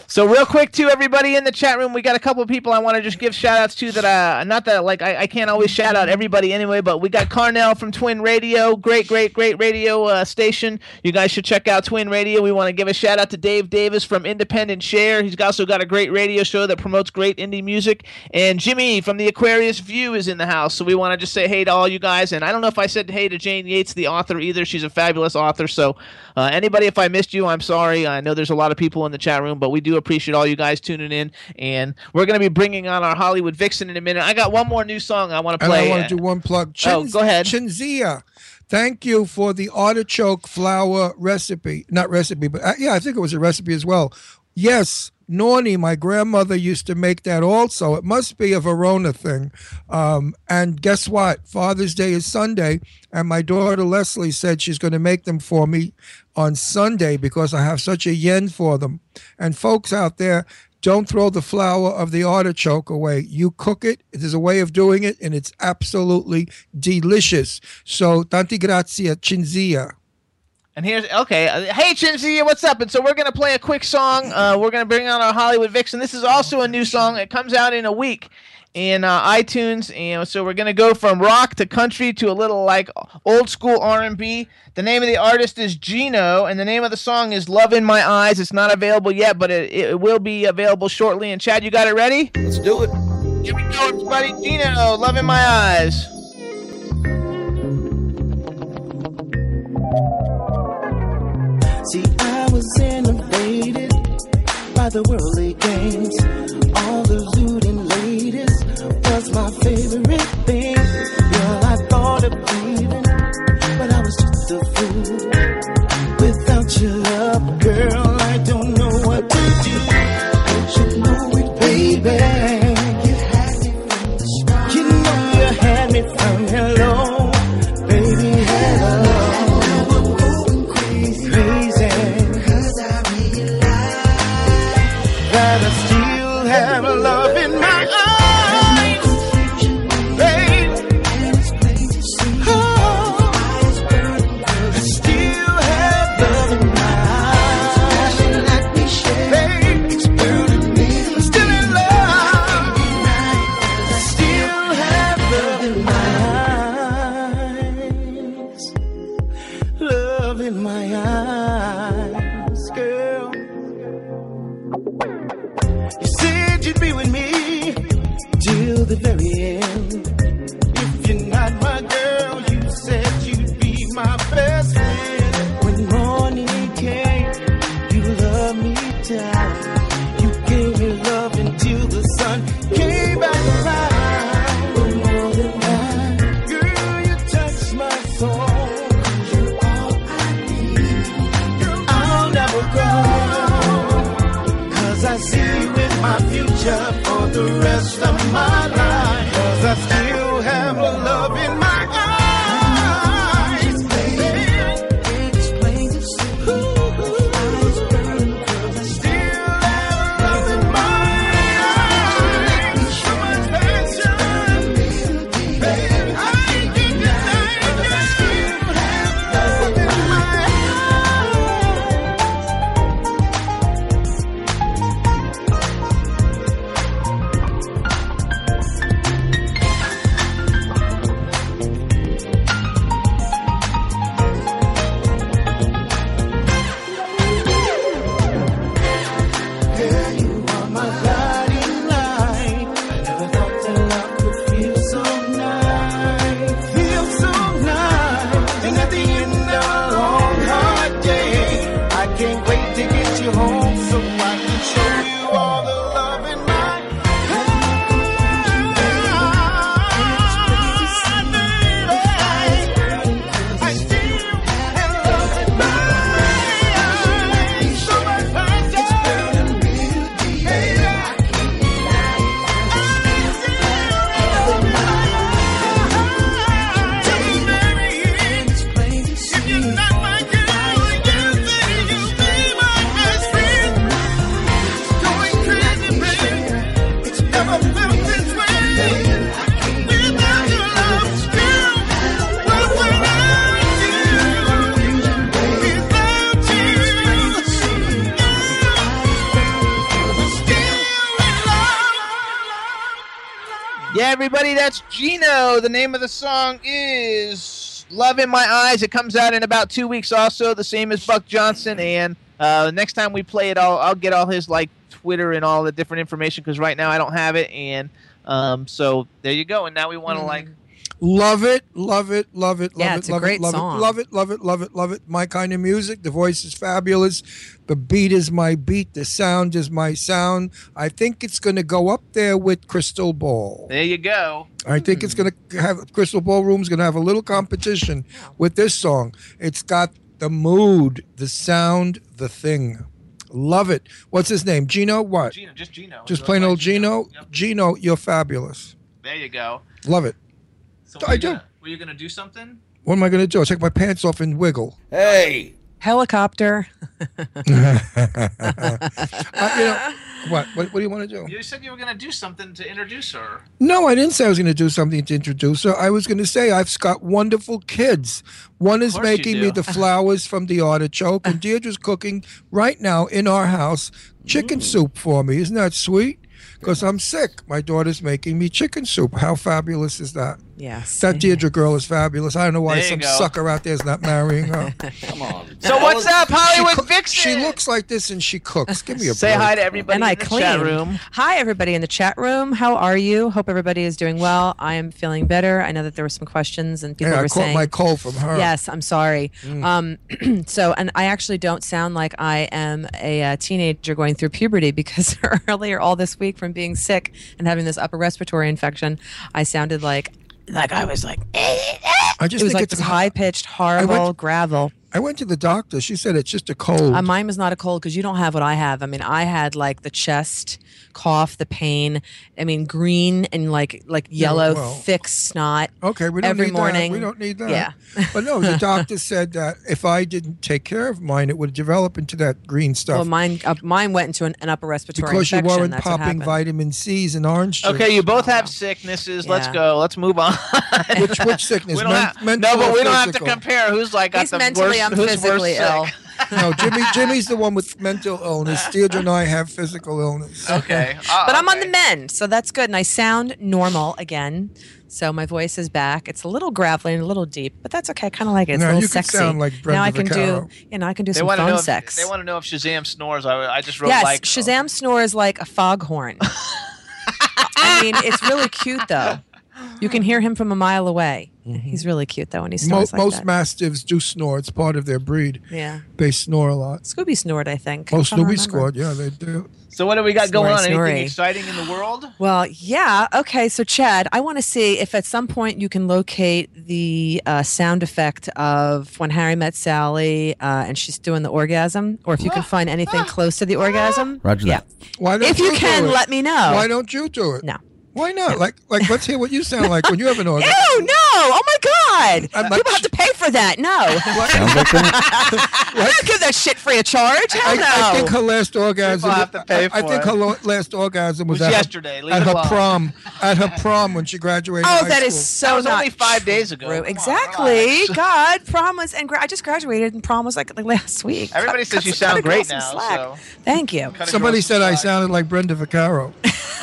So real quick too, everybody in the chat room, we got a couple of people I want to just give shout outs to that. Not that like I can't always shout out everybody anyway, but we got Carnell from Twin Radio, great radio station. You guys should check out Twin Radio. We want to give a shout out to Dave Davis from Independent Share. He's also got a great radio show that promotes great indie music. And Jimmy from the Aquarius View is in the house, so we want to just say hey to all you guys. And I don't know if I said hey to Jane Yates, the author, either. She's a fabulous author. So anybody, if I missed you, I'm sorry. I know there's a lot of people in the chat room, but we do appreciate all you guys tuning in, and we're going to be bringing on our Hollywood Vixen in a minute. I got one more new song I want to play. And I want to do one plug. Go ahead. Chinzia, thank you for the artichoke flour recipe. Not recipe, but yeah, I think it was a recipe as well. Yes, Norny, my grandmother used to make that also. It must be a Verona thing. And guess what? Father's Day is Sunday, and my daughter Leslie said she's going to make them for me on Sunday because I have such a yen for them. And folks out there, don't throw the flour of the artichoke away. You cook it. There's a way of doing it, and it's absolutely delicious. So, tanti grazie, Cinzia. And here's, okay, hey Chinzia, what's up? And so we're going to play a quick song. We're going to bring on our Hollywood Vixen. This is also a new song. It comes out in a week in iTunes. And so we're going to go from rock to country to a little like old school R&B. The name of the artist is Gino, and the name of the song is Love in My Eyes. It's not available yet, but it will be available shortly. And Chad, you got it ready? Let's do it. Here we go, everybody. Gino, Love in My Eyes. See, I was innovated by the worldly games. All the looting ladies was my favorite thing. Well, I thought of leaving, but I was just a fool. Without your love, girl, I don't know what to do. You should know it, baby. You had me from the start. You know you had me from hello. You see? you and me till the very end. If you're not my girl, you said you'd be my best friend. When morning came, you loved me down. You gave me love until the sun came back around. When more than mine, girl, you touched my soul. You're all I need. Girl, I'll never go, 'cause I see you in my future for the rest of my life. 'Cause I still have a love in my eyes. Explain to see I still have a love in my eyes. So much passion, baby, I can deny it. 'Cause I still have love in my eyes. Girl, you are my guiding light. I never thought that love could feel so nice. Feel so nice. And at the end of a long, hard day, I can't wait to get you home so I can show you all the love in my heart. I still have love in my eyes. So much passion, baby, I can't deny it. 'Cause I still have love in my eyes. Tell me, Mary, if you're not my girl, you say you'll be my best friend. Going crazy, baby, it's never felt this way. Without your love, girl, what would I do? Without you, girl, I'm still in love. Yeah, everybody, that's Gino. The name of the song is Love in My Eyes. It comes out in about 2 weeks also, the same as Buck Johnson. And next time we play it, I'll get all his, like, Twitter and all the different information because right now I don't have it. And so there you go. And now we want to, like, Love it, love it, love it, love Yeah, it, it's a love, great it, love song. It, love it, love it, love it, love it. My kind of music. The voice is fabulous. The beat is my beat. The sound is my sound. I think it's going to go up there with Crystal Ball. there you go. I think it's going to have Crystal Ballroom's going to have a little competition with this song. It's got the mood, the sound, the thing. Love it. What's his name? Gino? What? Gino, just Gino. Just plain old Gino. Yep. Gino, you're fabulous. There you go. Love it. So I do. Were you going to do something? What am I going to do? I'll take my pants off and wiggle. Hey. Helicopter. What do you want to do? You said you were going to do something to introduce her. No, I didn't say I was going to do something to introduce her. I was going to say I've got wonderful kids. One is making me the flowers from the artichoke, and Deirdre's cooking right now in our house chicken soup for me. Isn't that sweet? Because I'm sick. My daughter's making me chicken soup. How fabulous is that? Yes. That Deirdre girl is fabulous. I don't know why some sucker out there is not marrying her. Come on. So what's up, Hollywood Vixen? She looks like this and she cooks. Give me a break. Say hi to everybody in the chat room. Hi, everybody in the chat room. How are you? Hope everybody is doing well. I am feeling better. I know that there were some questions and people were saying. I caught my cold from her. Yes, I'm sorry. So, and I actually don't sound like I am a teenager going through puberty because earlier all this week from being sick and having this upper respiratory infection, I sounded like I was like, I just think it's high-pitched, horrible gravel. I went to the doctor. She said it's just a cold. Mine was not a cold because you don't have what I have. I mean, I had like the chest cough, the pain. I mean, green and like yellow, thick snot. Okay, we don't every need morning. That. We don't need that. Yeah, but no, the doctor said that if I didn't take care of mine, it would develop into that green stuff. Well, mine went into an upper respiratory infection. Because you weren't popping vitamin C's and orange juice. Okay, you both have sicknesses. Yeah. Let's go. Let's move on. which sickness? No, but we don't have to compare. Who's like got the worst? I'm physically ill. No, Jimmy's the one with mental illness. Deirdre and I have physical illness. Okay. But I'm on the mend, so that's good. And I sound normal again. So my voice is back. It's a little gravelly and a little deep, but that's okay. I kind of like it. It's a little sexy. Sound like now I can do, you know, I can do some phone sex. They want to know if Shazam snores. I just wrote Shazam snores like a foghorn. mean, it's really cute, though. You can hear him from a mile away. Mm-hmm. He's really cute, though, when he snores like most that. Mastiffs do snore. It's part of their breed. Yeah. They snore a lot. Scooby snored, I think. Oh, Scooby snored. Yeah, they do. So what do we got going on? Anything exciting in the world? Well, yeah. Okay, so, Chad, I want to see if at some point you can locate the sound effect of When Harry Met Sally and she's doing the orgasm, or if you can find anything close to the orgasm. Roger that. Why don't you can, let me know. Why don't you do it? No. Why not? Like, let's hear what you sound like when you have an orgasm. Ew, no! Oh my God! People have to pay for that. No, I don't give that shit free of charge. Hell no! I think her last orgasm. People have to pay for it. I think her last orgasm was yesterday. At her prom. At her prom when she graduated. Oh, that is so. That was only 5 days ago. Exactly. God, prom was, and I just graduated, and prom was like last week. Everybody says you sound great now. Thank you. Somebody said I sounded like Brenda Vaccaro.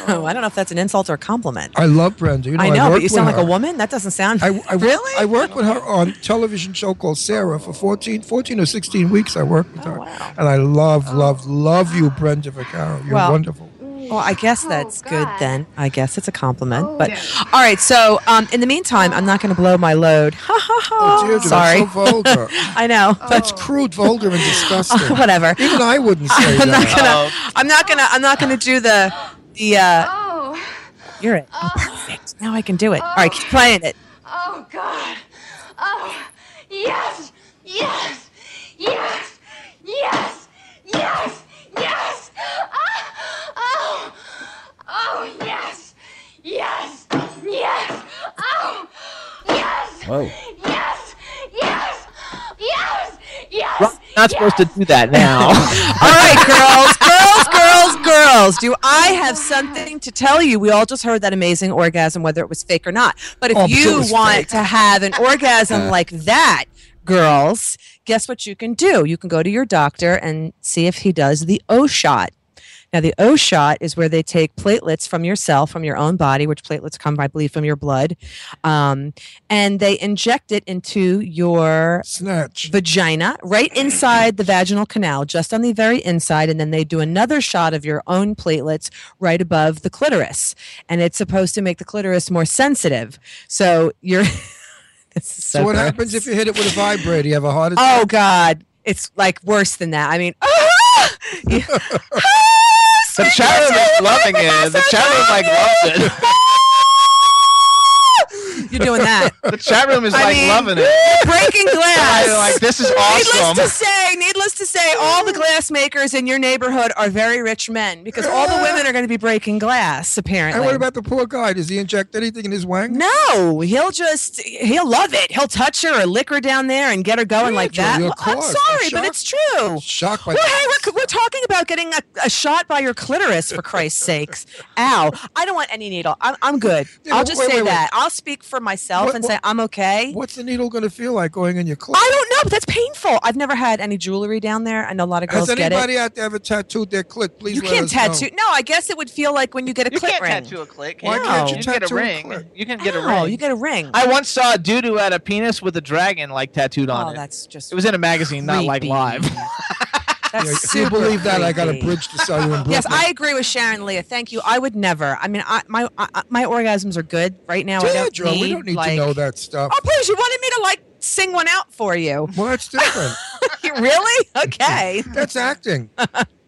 Oh, I don't know if that's an insult or a compliment. I love Brenda. You know, I know, but you sound like a woman? That doesn't sound... Really? I worked with her on a television show called Sarah for 14 or 16 weeks. I worked with her. Wow. And I love you, Brenda Vaccaro. You're wonderful. Well, I guess that's good then. I guess it's a compliment. But all right, so in the meantime, I'm not going to blow my load. Oh, dear, sorry. That's so vulgar. I know. That's crude, vulgar, and disgusting. Whatever. Even I wouldn't say that. I'm not going to do the... you're it. Oh, perfect. Now I can do it. All right, keep playing it. Oh, God. Oh, yes, yes, yes, yes, yes, yes. Oh, oh, yes, yes, yes. Oh, yes, yes, yes, yes, yes. Well, I'm not supposed to do that now. All right, girls, do I have something to tell you? We all just heard that amazing orgasm, whether it was fake or not. But if you want to have an orgasm like that, girls, guess what you can do? You can go to your doctor and see if he does the O shot. Now, the O shot is where they take platelets from your cell, from your own body, which platelets come, I believe, from your blood, and they inject it into your vagina, right inside the vaginal canal, just on the very inside, and then they do another shot of your own platelets right above the clitoris, and it's supposed to make the clitoris more sensitive. So you're... so what happens if you hit it with a vibrator? You have a heart attack? Oh, God. It's, like, worse than that. I mean... The child is loving it. The chat room loves it. You're doing that. The chat room is loving it. Breaking glass. This is awesome. Needless to say, all the glass makers in your neighborhood are very rich men because all the women are going to be breaking glass, apparently. And what about the poor guy? Does he inject anything in his wang? No. He'll love it. He'll touch her or lick her down there and get her going like that. I'm sorry, but it's true. Shocked by that. Hey, we're talking about getting a shot by your clitoris, for Christ's sakes. Ow. I don't want any needle. I'm good. I'll just say that. I'll speak for myself and say I'm okay. What's the needle going to feel like going in your clitoris? I don't know, but that's painful. I've never had any jewelry down there. I know a lot of girls get it. Has anybody out there ever tattooed their clit? Please let us know. You can't tattoo. No, I guess it would feel like when you get a clit ring. You can't tattoo a clit. Why can't you tattoo a ring? You can get a ring. Oh, you get a ring. I once saw a dude who had a penis with a dragon tattooed on it. Oh, that's just... It was in a magazine, not live. If you believe that, I got a bridge to sell you in Brooklyn. Yes, I agree with Sharon Lea. Thank you. I would never. I mean, my orgasms are good right now. We don't need to know that stuff. Oh, please, you wanted me to sing one out for you. Well, that's different. Really? Okay. That's acting.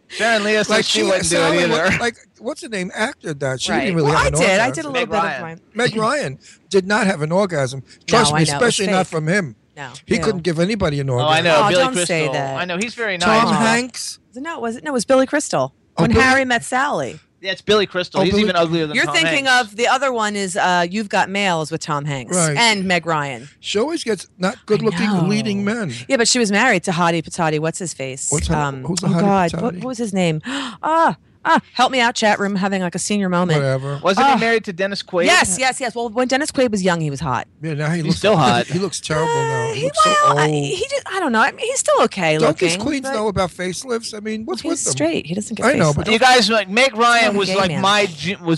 Sharon Lea said she wouldn't do it either. What's her name? Acted that. She didn't really have an orgasm. I did a little bit of mine. Meg Ryan did not have an orgasm. Trust me, especially not from him. No, he couldn't give anybody an orgasm. Oh, I know. Billy Crystal. Say that. I know. He's very nice. Tom Hanks? No, it was Billy Crystal. When Harry Met Sally. Yeah, it's Billy Crystal. He's even uglier than Tom Hanks. You're thinking of the other one is You've Got Mail with Tom Hanks and Meg Ryan. She always gets not good-looking leading men. Yeah, but she was married to Hottie Patati. What's his face? Who's the Hottie Patati? What was his name? Help me out, chat room, having a senior moment. Whatever. Wasn't he married to Dennis Quaid? Yes. Well, when Dennis Quaid was young, he was hot. Yeah, now he's still hot. He looks terrible now. I don't know. I mean, he's still okay looking. Don't these queens know about facelifts? I mean, what's with them? He's straight. He doesn't get facelifts. I know, but you guys, Meg Ryan was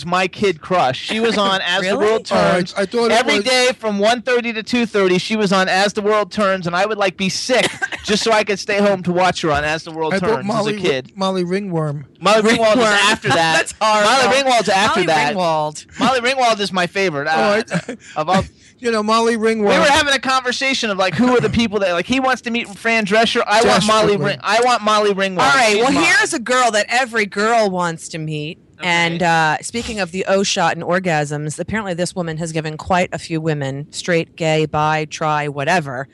my kid crush. She was on As the World Turns. Every day from 1:30 to 2:30, she was on As the World Turns, and I would be sick just so I could stay home to watch her on As the World Turns as a kid. Molly Ringworm. Molly Ringwald is after that. That's hard. Molly Ringwald's after that. Molly Ringwald is my favorite. You know, Molly Ringwald. We were having a conversation of like, who are the people that like? He wants to meet Fran Drescher. I want Molly Ringwald. All right. She's here's a girl that every girl wants to meet. Okay. And speaking of the O shot and orgasms, apparently this woman has given quite a few women, straight, gay, bi, tri, whatever,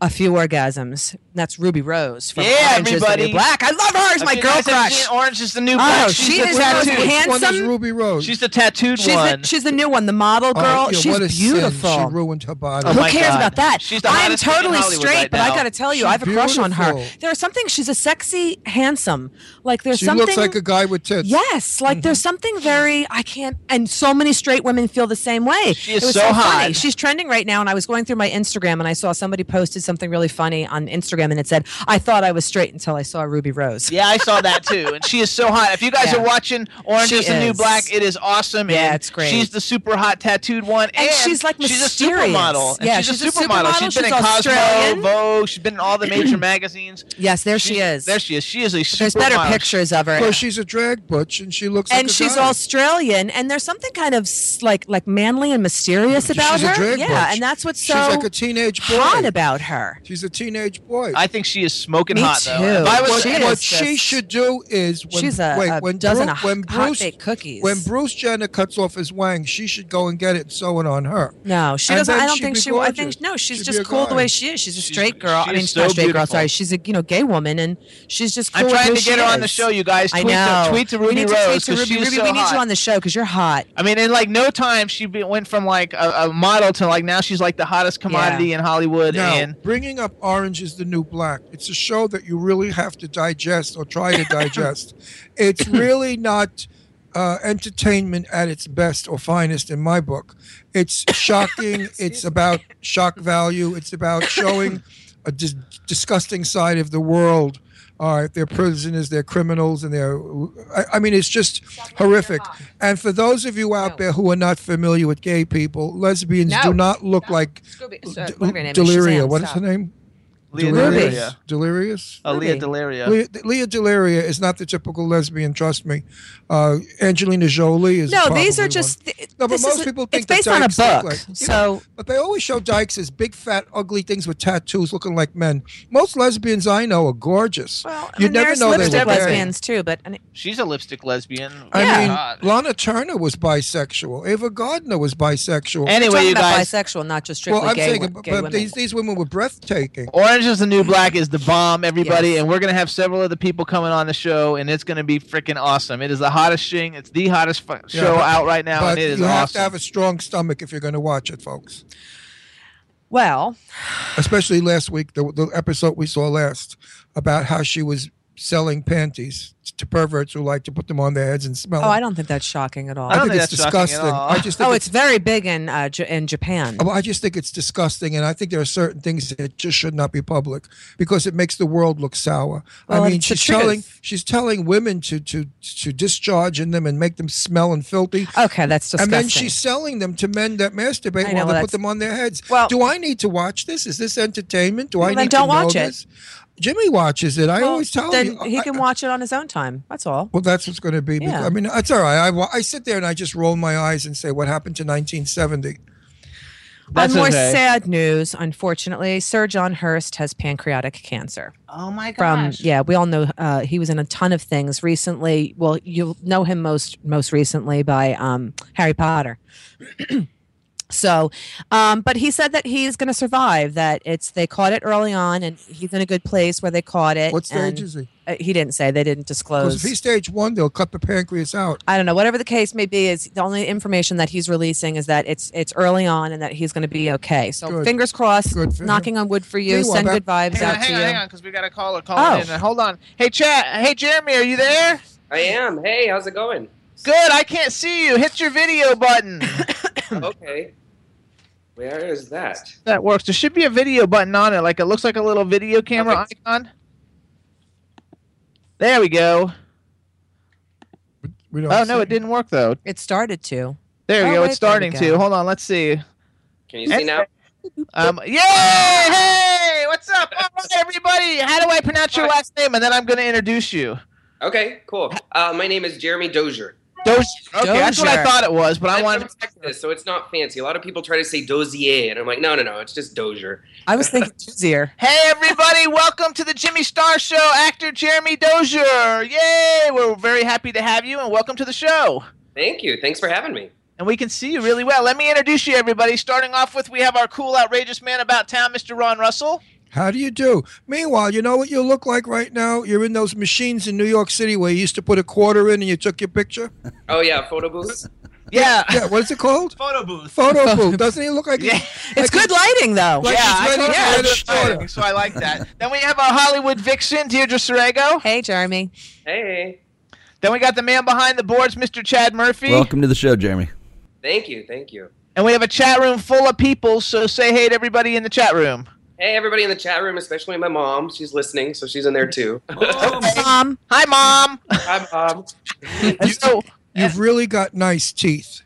a few orgasms. That's Ruby Rose from Orange is the New Black. I love her. She's my girl crush. Orange is the New Black. Oh, she is handsome. Which one is Ruby Rose? She's the tattooed one. She's the new one, the model girl. She's beautiful. She ruined her body. Oh, who cares about that? I am totally straight, but I got to tell you, I have a crush on her. There's something. She's a sexy, handsome. Like there's something. She looks like a guy with tits. Yes, like there's something very. I can't. And so many straight women feel the same way. She is so hot. She's trending right now. And I was going through my Instagram and I saw somebody posted something really funny on Instagram. And it said, I thought I was straight until I saw Ruby Rose. Yeah, I saw that too. And she is so hot. If you guys are watching Orange is the New Black, it is awesome. Yeah, it's great. She's the super hot tattooed one. And she's like mysterious. She's a supermodel. Yeah, she's a supermodel. She's been in Cosmo, Vogue. She's been in all the major magazines. Yes, there she is. She is a supermodel. There's better pictures of her. Well, she's a drag butch and she looks like a guy. And she's Australian. And there's something kind of like manly and mysterious about her. She's a drag butch. Yeah, and that's what's so hot about her. She's a teenage boy. I think she is smoking hot, though. What she should do is when Bruce Jenner cuts off his wang, she should go and get it and sew it on her. No, she doesn't. I don't think she would. No, she's just cool the way she is. She's a straight girl. I mean, she's not a straight girl. Sorry, she's a gay woman, and she's just cool. I'm trying to get her on the show, you guys. I know. Tweet to Ruby Rose. Ruby, we need you on the show because you're hot. I mean, in like no time, she went from like a model to like now she's like the hottest commodity in Hollywood. And bringing up Orange is the New Black. It's a show that you really have to digest or try to digest. It's really not entertainment at its best or finest in my book. It's shocking. It's about shock value. It's about showing a disgusting side of the world. They're prisoners, they're criminals, and it's just horrific. And for those of you out there who are not familiar with gay people, lesbians do not look like Deliria. What is her name? Leah Deliria. Delirious? Leah Deliria. Leah Deliria is not the typical lesbian, trust me. Angelina Jolie is but most people think it's based on a book. But they always show dykes as big, fat, ugly things with tattoos looking like men. Most lesbians I know are gorgeous. Well, you never know they were lesbians too, but she's a lipstick lesbian. I mean, Lana Turner was bisexual. Ava Gardner was bisexual. Anyway, you guys. Bisexual, not just strictly gay women. But these women were breathtaking. Orange is the New Black is the bomb, everybody, and we're going to have several other people coming on the show, and it's going to be freaking awesome. It is the hottest thing. It's the hottest show out right now, and it is awesome. You have to have a strong stomach if you're going to watch it, folks. Well. Especially last week, the episode we saw last, about how she was selling panties to perverts who like to put them on their heads and smell them. I don't think that's shocking at all. I think it's disgusting. I just think it's very big in Japan. I just think it's disgusting, and I think there are certain things that just should not be public because it makes the world look sour. Well, I mean, she's telling women to discharge in them and make them smell and filthy. Okay, that's disgusting. And then she's selling them to men that masturbate while they put them on their heads. Well, do I need to watch this? Is this entertainment? Do I need to watch this? Jimmy watches it. I always tell him. Then he can watch it on his own time. That's all. Well, that's what's going to be. Yeah. I mean, that's all right. I sit there and I just roll my eyes and say, what happened to 1970? On more sad news, unfortunately, Sir John Hurst has pancreatic cancer. Oh, my gosh. We all know he was in a ton of things recently. Well, you'll know him most recently by Harry Potter. So, but he said that he's going to survive, that they caught it early on and he's in a good place where they caught it. What stage is he? He didn't say. They didn't disclose. Because if he's stage 1, they'll cut the pancreas out. I don't know. Whatever the case may be, is the only information that he's releasing is that it's early on and that he's going to be okay. So fingers crossed. Knocking on wood for you. Meanwhile, send good vibes out to you. Hang on, because we got a caller calling in. Hold on. Hey, Chad. Hey, Jeremy, are you there? I am. Hey, how's it going? Good. I can't see you. Hit your video button. Okay. Where is that? That works. There should be a video button on it. Like it looks like a little video camera icon. There we go. It didn't work though. It started to. There we go. It's starting to. Hold on. Let's see. Can you see now? Yay! Hey! What's What's up? All right, everybody. How do I pronounce your last name? And then I'm going to introduce you. Okay, cool. My name is Jeremy Dozier. Dozier. Okay, that's what I thought it was, but I wanted to protect this, so it's not fancy. A lot of people try to say Dozier, and I'm like, no, it's just Dozier. I was thinking Dozier. Hey, everybody, welcome to the Jimmy Star Show, actor Jeremy Dozier. Yay! We're very happy to have you, and welcome to the show. Thank you. Thanks for having me. And we can see you really well. Let me introduce you, everybody. Starting off with, we have our cool, outrageous man about town, Mr. Ron Russell. How do you do? Meanwhile, you know what you look like right now? You're in those machines in New York City where you used to put a quarter in and you took your picture. Oh, yeah, photo booth. Yeah. What is it called? Photo booth. Photo booth. Doesn't he look like... Yeah. It's good lighting, though. Like yeah, so I like that. Then we have our Hollywood vixen, Deirdre Sorego. Hey, Jeremy. Hey. Then we got the man behind the boards, Mr. Chad Murphy. Welcome to the show, Jeremy. Thank you. And we have a chat room full of people, so say hey to everybody in the chat room. Hey, everybody in the chat room, especially my mom. She's listening, so she's in there, too. Mom. Hi, Mom. Hi, Mom. You've really got nice teeth.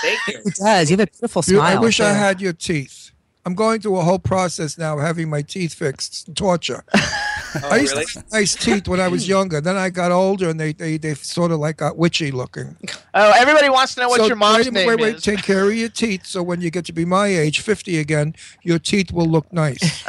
Thank you. It does. You have a beautiful smile. I wish I had your teeth. I'm going through a whole process now of having my teeth fixed. Torture. Oh, I used really? To have nice teeth when I was younger. Then I got older, and they sort of like got witchy looking. Oh, everybody wants to know what your mom's name is. Take care of your teeth, so when you get to be my age, 50 again, your teeth will look nice.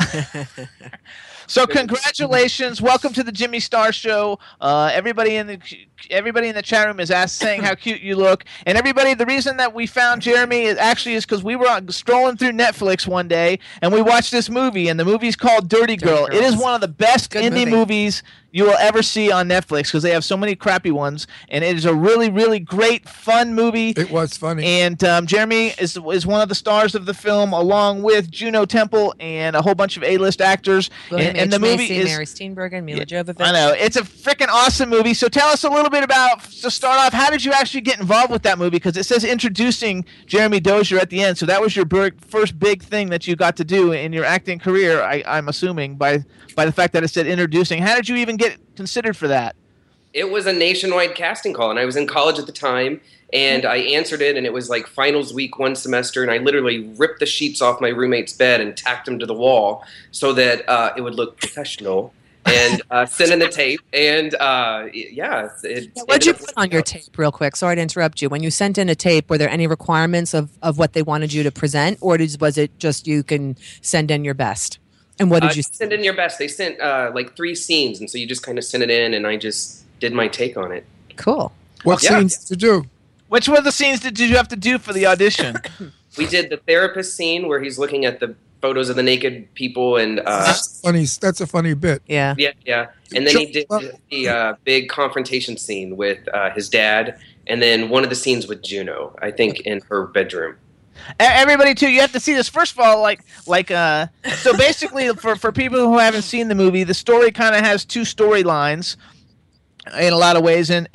So congratulations. Welcome to the Jimmy Star Show. Everybody in the chat room is saying how cute you look. And everybody, the reason that we found Jeremy is because we were strolling through Netflix one day, and we watched this movie, and the movie's called Dirty Girl. It is one of the best indie movies you will ever see on Netflix because they have so many crappy ones, and it is a really, really great, fun movie. It was funny. And Jeremy is one of the stars of the film, along with Juno Temple and a whole bunch of A-list actors. And the movie is Mary Steenburgen, Mila Jovovich. I know, it's a freaking awesome movie. So tell us a little bit about, to start off, how did you actually get involved with that movie? Because it says introducing Jeremy Dozier at the end, so that was your first big thing that you got to do in your acting career. I'm assuming by the fact that it said introducing. How did you even get considered for that? It was a nationwide casting call, and I was in college at the time, and I answered it, and it was like finals week one semester, and I literally ripped the sheets off my roommate's bed and tacked them to the wall so that it would look professional, and sent in the tape, and yeah. What did you put on your tape real quick? Sorry to interrupt you. When you sent in a tape, were there any requirements of what they wanted you to present, or was it just you can send in your best? And what did you send in your best? They sent like 3 scenes, and so you just kind of sent it in, and I just did my take on it. Cool. What scenes to do? Which were the scenes did you have to do for the audition? We did the therapist scene where he's looking at the photos of the naked people, and that's a funny bit. Yeah. And then he did the big confrontation scene with his dad, and then one of the scenes with Juno, I think, in her bedroom. Everybody, too, you have to see this. First of all, so basically, for people who haven't seen the movie, the story kind of has 2 storylines in a lot of ways, and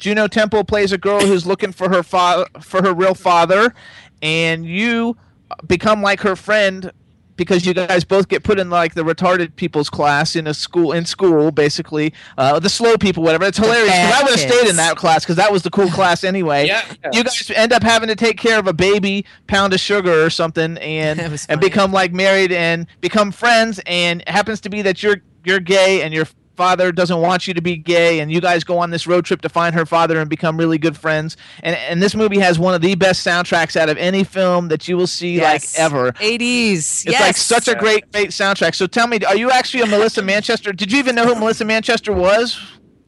Juno Temple plays a girl who's looking for her real father, and you become like her friend because you guys both get put in like the retarded people's class in school basically, the slow people, whatever. It's hilarious because I would have stayed in that class because that was the cool class anyway. Yeah. You guys end up having to take care of a baby, pound of sugar or something, and become like married and become friends. And it happens to be that you're gay and your father doesn't want you to be gay, and you guys go on this road trip to find her father and become really good friends. And this movie has one of the best soundtracks out of any film that you will see like ever. 80s. It's like such a great soundtrack. So tell me, are you actually a Melissa Manchester? Did you even know who Melissa Manchester was?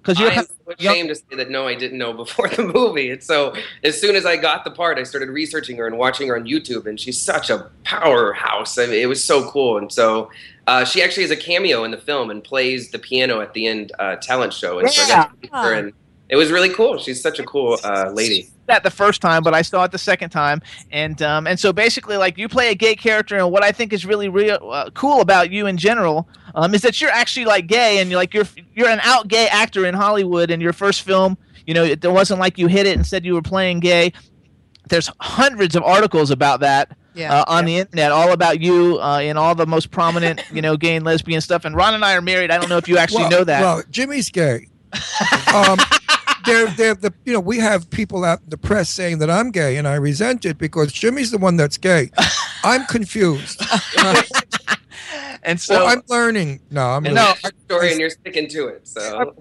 I'm ashamed to say that no, I didn't know before the movie. And so as soon as I got the part, I started researching her and watching her on YouTube, and she's such a powerhouse. I mean, it was so cool. And so she actually has a cameo in the film and plays the piano at the end talent show. And so I got to meet her, and it was really cool. She's such a cool lady. That the first time, but I saw it the second time, and so basically, like, you play a gay character, and what I think is really cool about you in general is that you're actually like gay, and you're an out gay actor in Hollywood. And your first film, you know, it wasn't like you hid it and said you were playing gay. There's hundreds of articles about that. On the internet, all about you in all the most prominent, you know, gay and lesbian stuff. And Ron and I are married. I don't know if you actually know that. Well, Jimmy's gay. You know, we have people out in the press saying that I'm gay, and I resent it because Jimmy's the one that's gay. I'm confused. And so I'm learning. No, I'm a historian, and you're sticking to it. So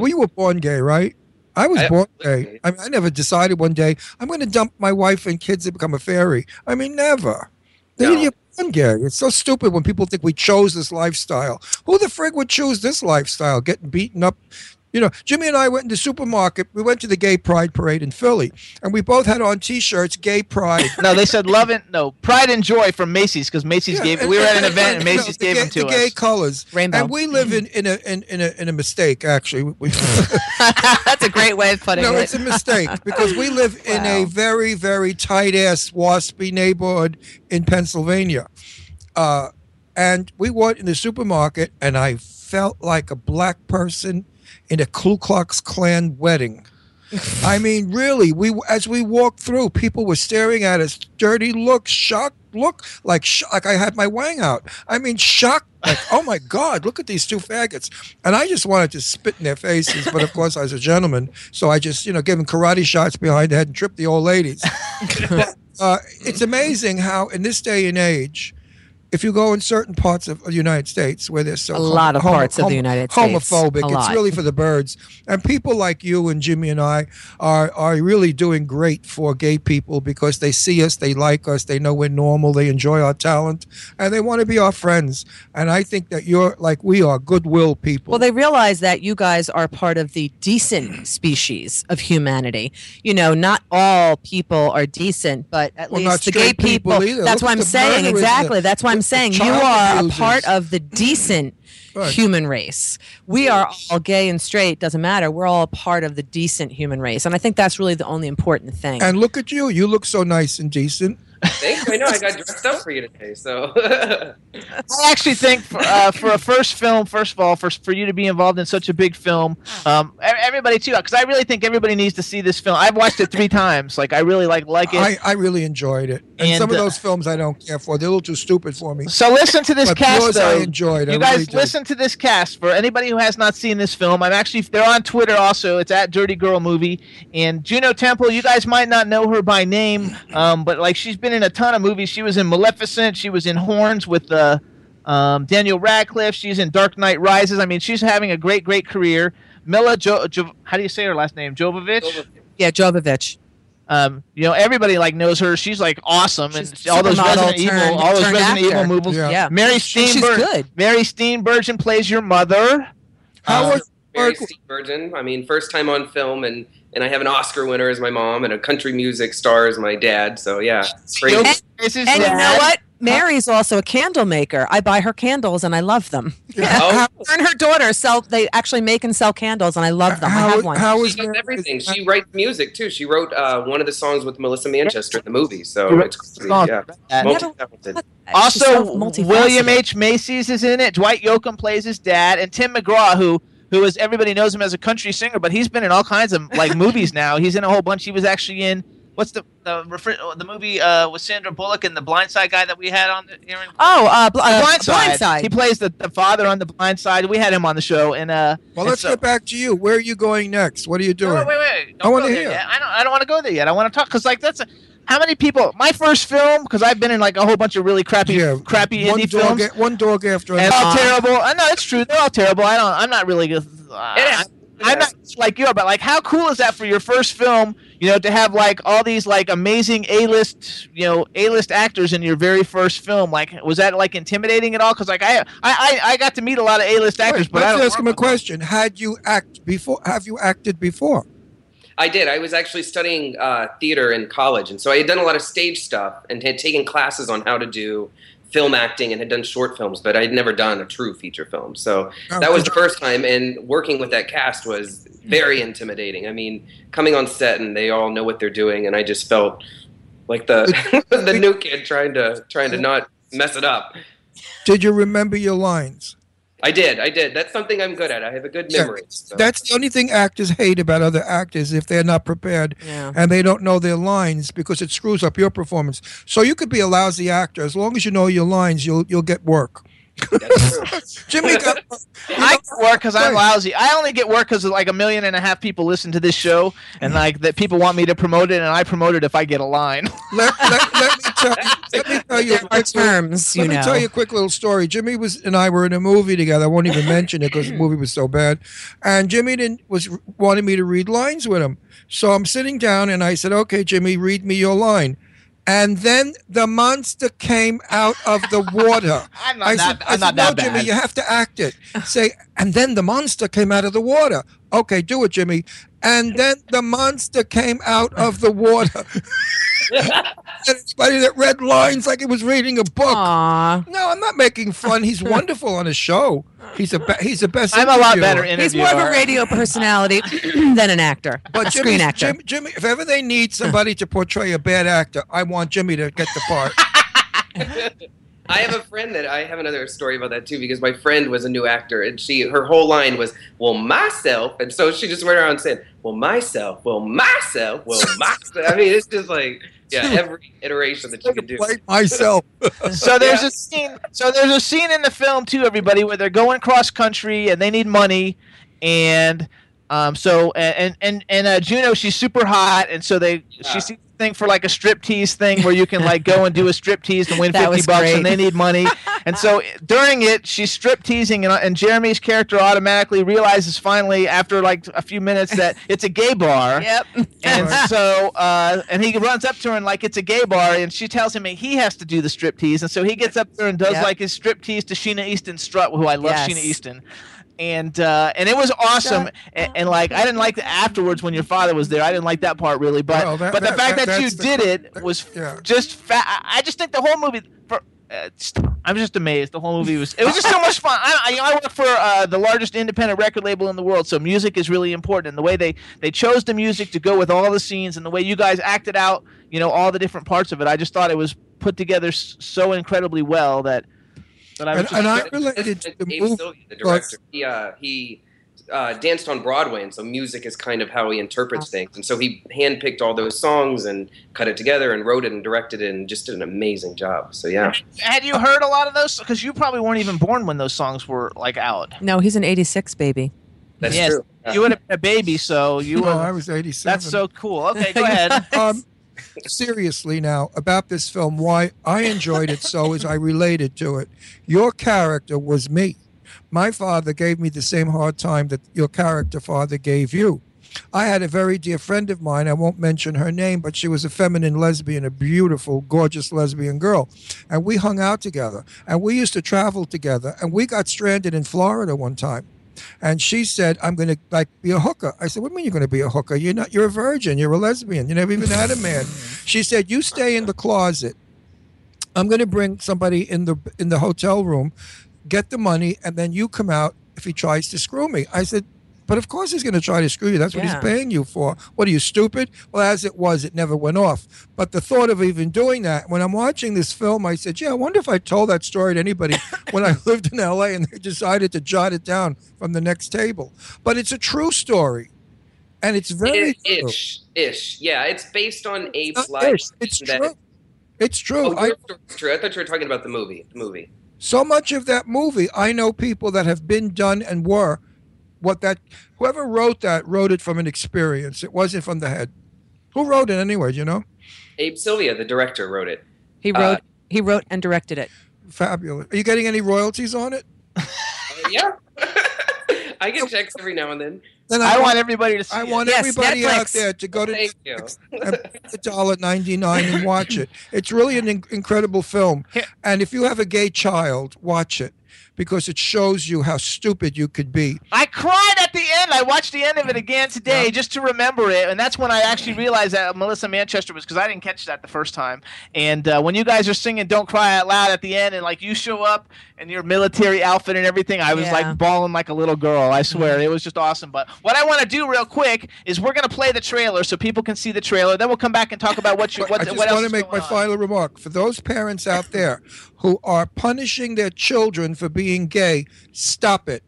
we were born gay, right? I was born gay. I mean, I never decided one day I'm going to dump my wife and kids and become a fairy. I mean, never. You're born gay. It's so stupid when people think we chose this lifestyle. Who the frig would choose this lifestyle? Getting beaten up. You know, Jimmy and I went in the supermarket. We went to the Gay Pride Parade in Philly, and we both had on T-shirts, Gay Pride. No, they said Pride and Joy from Macy's, because Macy's gave. We were at an event, and Macy's gave them to us. The gay colors, rainbow. And we live in a mistake. Actually, that's a great way of putting it. No, it's a mistake because we live in a very, very tight-ass, waspy neighborhood in Pennsylvania, and we went in the supermarket, and I felt like a black person in a Ku Klux Klan wedding. I mean, really, as we walked through, people were staring at us, dirty look, shocked look, like I had my wang out. I mean, shocked, like, oh my God, look at these two faggots. And I just wanted to spit in their faces, but of course I was a gentleman, so I just, gave them karate shots behind the head and tripped the old ladies. It's amazing how in this day and age, if you go in certain parts of the United States where there's a lot of parts of the United States, homophobic, it's really for the birds. And people like you and Jimmy and I are really doing great for gay people because they see us, they like us, they know we're normal, they enjoy our talent, and they want to be our friends. And I think that you're like we are goodwill people. Well, they realize that you guys are part of the decent species of humanity. You know, not all people are decent, but at least the gay people. That's what I'm saying. Exactly. That's why I'm saying you are a part of the decent human race. We are all gay and straight, doesn't matter. We're all a part of the decent human race. And I think that's really the only important thing. And look at you. You look so nice and decent. Thank you. I know I got dressed up for you today. So I actually think for a first film, first of all, for you to be involved in such a big film, everybody too, because I really think everybody needs to see this film. I've watched it 3 times. Like I really like it. I really enjoyed it. And some of those films I don't care for. They're a little too stupid for me. So listen to this cast, though. I enjoyed. You guys really listen to this cast. For anybody who has not seen this film, they're on Twitter also. It's at Dirty Girl Movie. And Juno Temple, you guys might not know her by name, but like she's been in a ton of movies. She was in Maleficent. She was in Horns with Daniel Radcliffe. She's in Dark Knight Rises. I mean, she's having a great, great career. Mila how do you say her last name? Jovovich? Yeah, Jovovich. Everybody knows her. She's awesome, and all those Resident Evil movies. Yeah. Yeah. Mary Steenburgen. She's good. Mary Steenburgen plays your mother. How was Mary Steenburgen? I mean, first time on film, and I have an Oscar winner as my mom, and a country music star as my dad. So yeah, and you know what? Mary's also a candle maker. I buy her candles, and I love them. Yeah. Her and her daughter they actually make and sell candles, and I love them. I have one. She does everything. She writes music too. She wrote one of the songs with Melissa Manchester in the movie. So it's crazy. Yeah. Multi-talented. Also, William H. Macy's is in it. Dwight Yoakam plays his dad, and Tim McGraw, who everybody knows him as a country singer, but he's been in all kinds of movies now. He's in a whole bunch. He was actually in the movie with Sandra Bullock and the Blind Side guy that we had on here. Blind Side. Blind Side. He plays the father on the Blind Side. We had him on the show. And let's get back to you. Where are you going next? What are you doing? No, wait. I want to hear. I don't want to go there yet. I want to talk because that's how many people? My first film, because I've been in a whole bunch of really crappy indie films. One dog after another. All terrible. No, it's true. They're all terrible. I'm not really good. I'm not like you are, but how cool is that for your first film? To have all these amazing A-list actors in your very first film. Was that intimidating at all? Because I got to meet a lot of A-list actors. Wait, but let's ask him a question. Have you acted before? I did. I was actually studying theater in college, and so I had done a lot of stage stuff and had taken classes on how to do film acting and had done short films, but I'd never done a true feature film. So that was the first time, and working with that cast was very intimidating. I mean, coming on set and they all know what they're doing, and I just felt like the the new kid trying to not mess it up. Did you remember your lines? I did. That's something I'm good at. I have a good memory. So. That's the only thing actors hate about other actors, if they're not prepared and they don't know their lines, because it screws up your performance. So you could be a lousy actor. As long as you know your lines, you'll get work. Jimmy, I get work because I'm lousy. I only get work because like 1.5 million people listen to this show, and like that people want me to promote it, and I promote it if I get a line. Let me tell you a quick little story. Jimmy and I were in a movie together. I won't even mention it because the movie was so bad. And Jimmy wanted me to read lines with him, so I'm sitting down and I said, "Okay, Jimmy, read me your line." And then the monster came out of the water. I said, "No, Jimmy, you have to act it." And then the monster came out of the water. Okay, do it, Jimmy. And then the monster came out of the water. Anybody that read lines like it was reading a book. Aww. No, I'm not making fun. He's wonderful on a show. He's the best. I'm a lot better interviewer. He's more of a radio personality than an actor. But screen actor. Jimmy, if ever they need somebody to portray a bad actor, I want Jimmy to get the part. I have a friend that I have another story about that too, because my friend was a new actor and her whole line was, "Well, myself," and so she just went around and said, "Well, myself, well, myself, well, myself." I mean, it's just like, yeah, every iteration that you can do. Myself. So there's a scene. So there's a scene in the film too, everybody, where they're going cross country and they need money, and Juno, she's super hot, and so she sees a thing for like a striptease thing where you can like go and do a striptease and win $50, and they need money, and so during it she's stripteasing, and Jeremy's character automatically realizes finally after like a few minutes that it's a gay bar. Yep. And so and he runs up to her and like it's a gay bar, and she tells him he has to do the striptease, and so he gets up there and does like his striptease to Sheena Easton Strutt, who I love. Yes. Sheena Easton. And it was awesome, and like I didn't like the afterwards when your father was there. I didn't like that part really, but the fact that you did it was just I just think the whole movie. I'm just amazed. The whole movie was just so much fun. I work for the largest independent record label in the world, so music is really important. And the way they chose the music to go with all the scenes, and the way you guys acted out, you know, all the different parts of it. I just thought it was put together so incredibly well that. I related to the director. He danced on Broadway, and so music is kind of how he interprets things. And so he handpicked all those songs and cut it together and wrote it and directed it and just did an amazing job. So, yeah. Had you heard a lot of those? Because you probably weren't even born when those songs were, like, out. No, he's an 86 baby. That's true. Yeah. You would have been a baby, so you were. No, I was 87. That's so cool. Okay, go ahead. Seriously now, about this film, why I enjoyed it so is I related to it. Your character was me. My father gave me the same hard time that your character father gave you. I had a very dear friend of mine, I won't mention her name, but she was a feminine lesbian, a beautiful, gorgeous lesbian girl. And we hung out together, and we used to travel together, and we got stranded in Florida one time. And she said, "I'm going to like be a hooker." I said, "What do you mean you're going to be a hooker? You're a virgin. You're a lesbian. You never even had a man." She said, "You stay in the closet. I'm going to bring somebody in the hotel room, get the money, and then you come out if he tries to screw me." I said, "But of course he's going to try to screw you. That's what he's paying you for. What are you, stupid?" Well, as it was, it never went off. But the thought of even doing that, when I'm watching this film, I said, yeah, I wonder if I told that story to anybody when I lived in L.A. and they decided to jot it down from the next table. But it's a true story. And it's very true. Yeah, it's based on Abe's life. It's true. It's true. Oh, it's true. I thought you were talking about the movie. So much of that movie, I know people that have been done and were. Whoever wrote that wrote it from an experience. It wasn't from the head. Who wrote it anyway? Do you know? Abe Sylvia, the director, wrote it. He wrote and directed it. Fabulous. Are you getting any royalties on it? Yeah. I get checks every now and then. I want everybody to see it. I want everybody Netflix. Out there to go to Netflix and pay $1.99 and watch it. It's really an incredible film. And if you have a gay child, watch it, because it shows you how stupid you could be. I cried at the end. I watched the end of it again today just to remember it, and that's when I actually realized that Melissa Manchester was, because I didn't catch that the first time. And when you guys are singing "Don't Cry Out Loud" at the end, and like you show up in your military outfit and everything, I was like bawling like a little girl. I swear it was just awesome. But what I want to do real quick is we're gonna play the trailer so people can see the trailer. Then we'll come back and talk about what else. I want to make my final remark for those parents out there who are punishing their children for being gay. Stop it.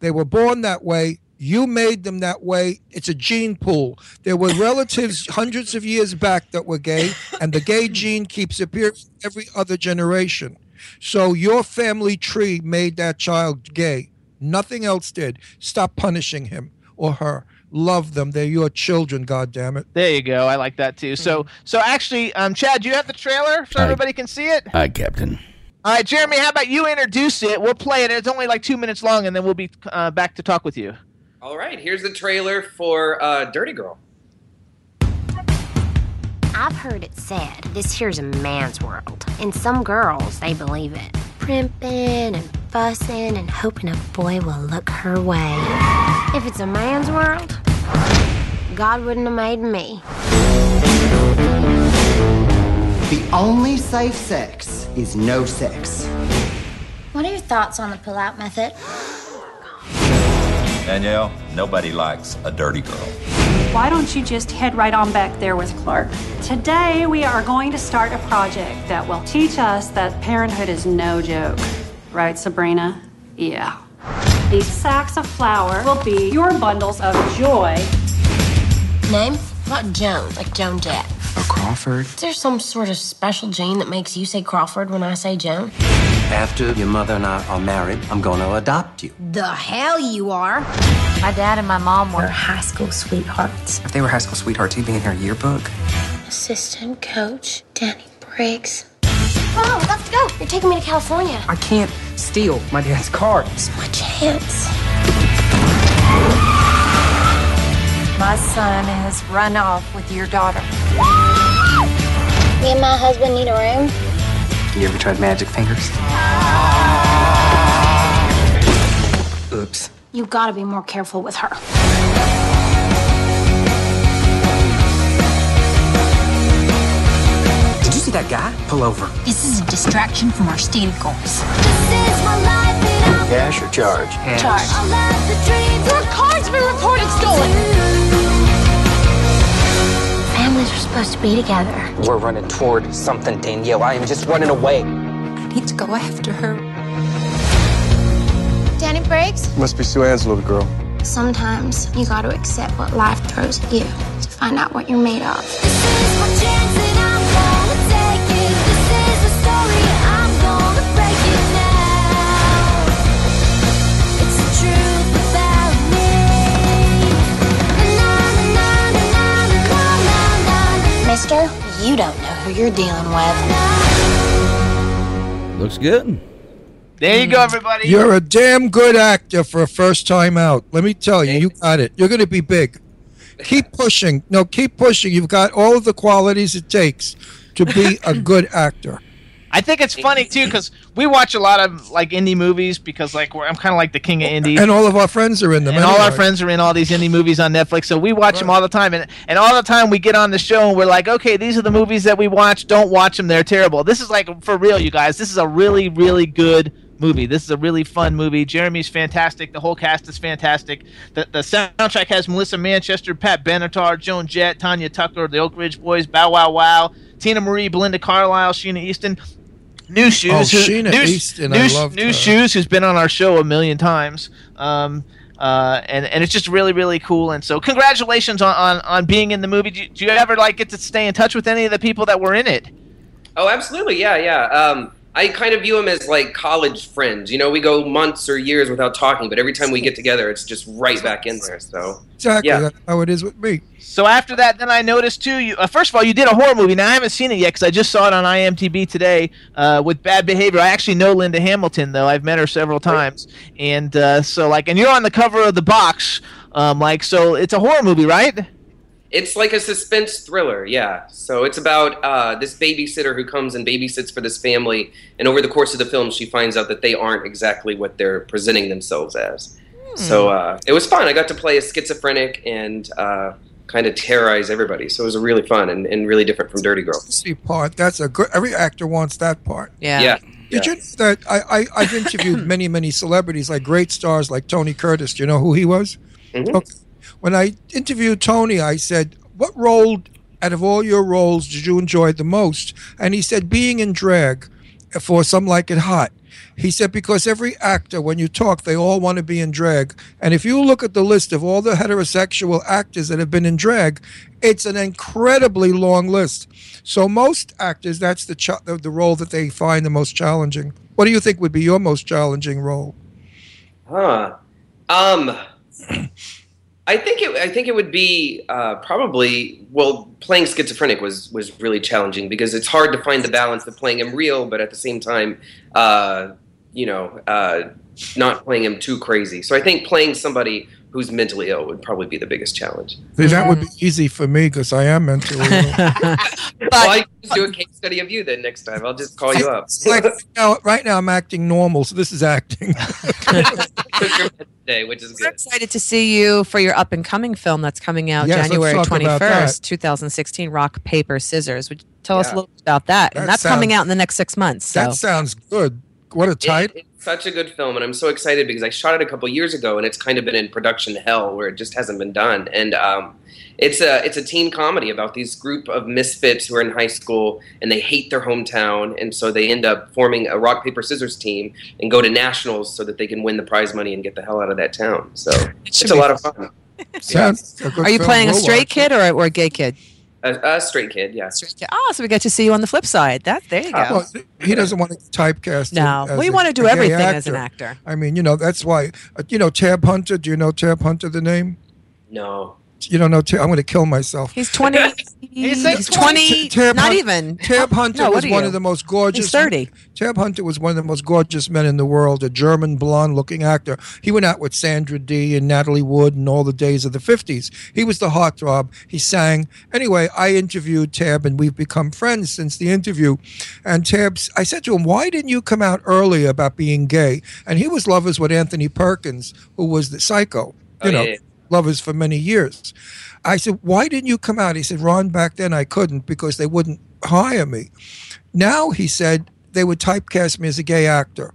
They were born that way. You made them that way. It's a gene pool. There were relatives hundreds of years back that were gay, and the gay gene keeps appearing every other generation. So your family tree made that child gay. Nothing else did. Stop punishing him or her. Love them. They're your children, goddammit. There you go. I like that, too. So actually, Chad, do you have the trailer so everybody can see it? Aye, Captain. All right, Jeremy, how about you introduce it? We'll play it. It's only like 2 minutes long, and then we'll be back to talk with you. All right. Here's the trailer for Dirty Girl. I've heard it said, this here's a man's world. And some girls, they believe it. Primping and fussing and hoping a boy will look her way. If it's a man's world, God wouldn't have made me. The only safe sex is no sex. What are your thoughts on the pull-out method? Danielle, nobody likes a dirty girl. Why don't you just head right on back there with Clark? Today, we are going to start a project that will teach us that parenthood is no joke. Right, Sabrina? Yeah. These sacks of flour will be your bundles of joy. Name? Not Joan, like Joan Jett. Oh, Crawford? Is there some sort of special gene that makes you say Crawford when I say Joan? After your mother and I are married, I'm going to adopt you. The hell you are. My dad and my mom were high school sweethearts. If they were high school sweethearts, you'd be in her yearbook. Assistant coach, Danny Briggs. Mom, we have to go. You're taking me to California. I can't steal my dad's car. It's my chance. My son has run off with your daughter. Me and my husband need a room. You ever tried magic fingers? Oops. You gotta be more careful with her. Did you see that guy? Pull over. This is a distraction from our stated goals. Cash or charge? Cash. Charge. Your car's been reported stolen. Families are supposed to be together. We're running toward something, Danielle. I am just running away. I need to go after her. Danny Briggs? Must be Sue Ann's little girl. Sometimes you got to accept what life throws at you to find out what you're made of. This is my chance and I'm gonna take it. This is the story, I'm gonna break it now. It's the truth about me. Mister, you don't know who you're dealing with. Looks good. There you go, everybody. You're a damn good actor for a first time out. Let me tell you, you got it. You're going to be big. Keep pushing. No, keep pushing. You've got all of the qualities it takes to be a good actor. I think it's funny, too, because we watch a lot of like indie movies because like I'm kind of like the king of indie. And all of our friends are in them. And anyway, all our friends are in all these indie movies on Netflix, so we watch them all the time. And all the time we get on the show and we're like, okay, these are the movies that we watch. Don't watch them. They're terrible. This is like for real, you guys. This is a really, really good movie. This is a really fun movie. Jeremy's fantastic. The whole cast is fantastic. The soundtrack has Melissa Manchester, Pat Benatar, Joan Jett, Tanya Tucker, the Oak Ridge Boys, Bow Wow Wow, Tina Marie, Belinda Carlisle, Sheena Easton. New Shoes. Oh, Sheena Easton, I loved her. Shoes, who's been on our show a million times. And it's just really, really cool. And so congratulations on being in the movie. Do you ever like get to stay in touch with any of the people that were in it? Oh, absolutely. Yeah. I kind of view them as like college friends. You know, we go months or years without talking, but every time we get together, it's just right back in there. So exactly, that's how it is with me. So after that, then I noticed too. You first of all, you did a horror movie. Now I haven't seen it yet because I just saw it on IMDb today with Bad Behavior. I actually know Linda Hamilton though. I've met her several times, and so like, and you're on the cover of The Box. Like, so it's a horror movie, right? It's like a suspense thriller, yeah. So it's about this babysitter who comes and babysits for this family, and over the course of the film, she finds out that they aren't exactly what they're presenting themselves as. So it was fun. I got to play a schizophrenic and kind of terrorize everybody. So it was really fun and really different from Dirty Girl. That's a good. Every actor wants that part. Yeah. Did you know that I've interviewed many celebrities, like great stars, like Tony Curtis. Do you know who he was? Mm-hmm. Okay. When I interviewed Tony, I said, what role out of all your roles did you enjoy the most? And he said, being in drag for Some Like It Hot. He said, because every actor, when you talk, they all want to be in drag. And if you look at the list of all the heterosexual actors that have been in drag, it's an incredibly long list. So most actors, that's the role that they find the most challenging. What do you think would be your most challenging role? I think it would be probably, well, playing schizophrenic was really challenging because it's hard to find the balance of playing him real, but at the same time, not playing him too crazy. So I think playing somebody who's mentally ill would probably be the biggest challenge. See, that would be easy for me because I am mentally ill. Well, I can do a case study of you then next time. I'll just call you up. Like, right now I'm acting normal, so this is acting. Today, which is good. We're excited to see you for your up-and-coming film that's coming out January 21st, 2016, Rock, Paper, Scissors. Would you tell us a little bit about that? And that's coming out in the next 6 months. So. That sounds good. What a title. It's such a good film, and I'm so excited because I shot it a couple years ago, and it's kind of been in production hell where it just hasn't been done. And it's a teen comedy about these group of misfits who are in high school, and they hate their hometown, and so they end up forming a rock, paper, scissors team and go to nationals so that they can win the prize money and get the hell out of that town. So it's a lot of fun. Yeah. Are you playing a straight kid or a gay kid? A straight kid, yeah. Oh, so we get to see you on the flip side. There you go. Well, he doesn't want to typecast. No, we want to do everything as an actor. I mean, that's why. Tab Hunter. Do you know Tab Hunter, the name? No. You don't know? I'm going to kill myself. He's 20. He's not even. Tab Hunter was one of the most gorgeous. He's 30. Tab Hunter was one of the most gorgeous men in the world, a German blonde-looking actor. He went out with Sandra Dee and Natalie Wood and all the days of the 50s. He was the heartthrob. He sang. Anyway, I interviewed Tab, and we've become friends since the interview. And Tab's, I said to him, why didn't you come out earlier about being gay? And he was lovers with Anthony Perkins, who was the Psycho, lovers for many years. I said, why didn't you come out? He said, Ron, back then I couldn't because they wouldn't hire me. Now, he said, they would typecast me as a gay actor,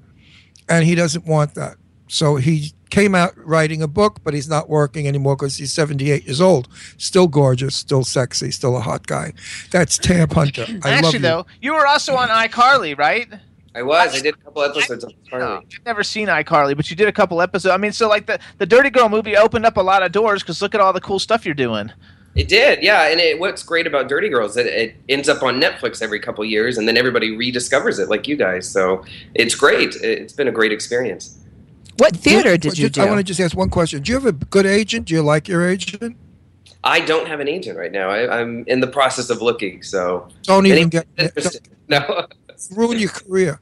and he doesn't want that. So he came out writing a book, but he's not working anymore because he's 78 years old. Still gorgeous, still sexy, still a hot guy. That's Tab Hunter. Actually, you were also on iCarly, right? I was. I did a couple episodes of iCarly. I've never seen iCarly, but you did a couple episodes. I mean, so like the Dirty Girl movie opened up a lot of doors because look at all the cool stuff you're doing. It did, yeah. And what's great about Dirty Girl is that it ends up on Netflix every couple years, and then everybody rediscovers it like you guys. So it's great. It's been a great experience. What theater did you do? I want to just ask one question. Do you have a good agent? Do you like your agent? I don't have an agent right now. I'm in the process of looking. So don't even get no. Ruin your career.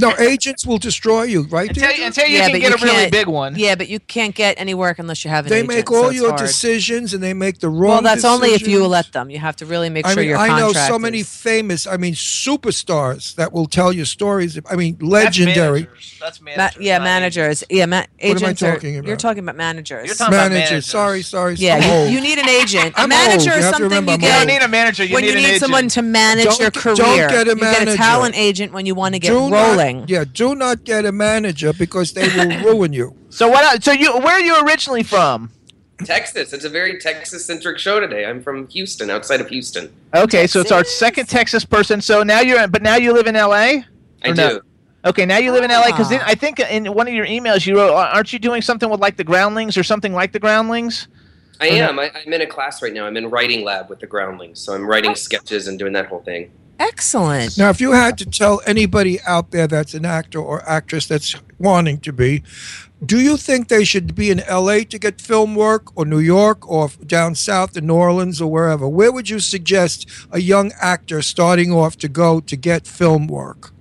No, agents will destroy you, right? Until you can get a really big one. Yeah, but you can't get any work unless you have an agent. They make all your decisions, and they make the wrong decisions. Well, that's only if you let them. You have to really make sure your contract is... I know so many famous, superstars that will tell you stories. Legendary. That's managers. Managers. Yeah, agents. What am I talking about? You're talking about managers. You're talking about managers. Sorry. Yeah, you need an agent. A manager is something you get... You don't need a manager. You need an agent. When you need someone to manage your career. Don't get a manager. You get a talent agent when you want to get rolling. Yeah, do not get a manager because they will ruin you. So what? So where are you originally from? Texas. It's a very Texas-centric show today. I'm from Houston, outside of Houston. Okay, so it's our second Texas person. So now you live in L.A. I do. No? Okay, now you live in L.A. because I think in one of your emails you wrote, "Aren't you doing something with like the Groundlings or something like the Groundlings?" I am. I'm in a class right now. I'm in writing lab with the Groundlings, so I'm writing sketches and doing that whole thing. Excellent. Now, if you had to tell anybody out there that's an actor or actress that's wanting to be, do you think they should be in L.A. to get film work or New York or down south in New Orleans or wherever? Where would you suggest a young actor starting off to go to get film work?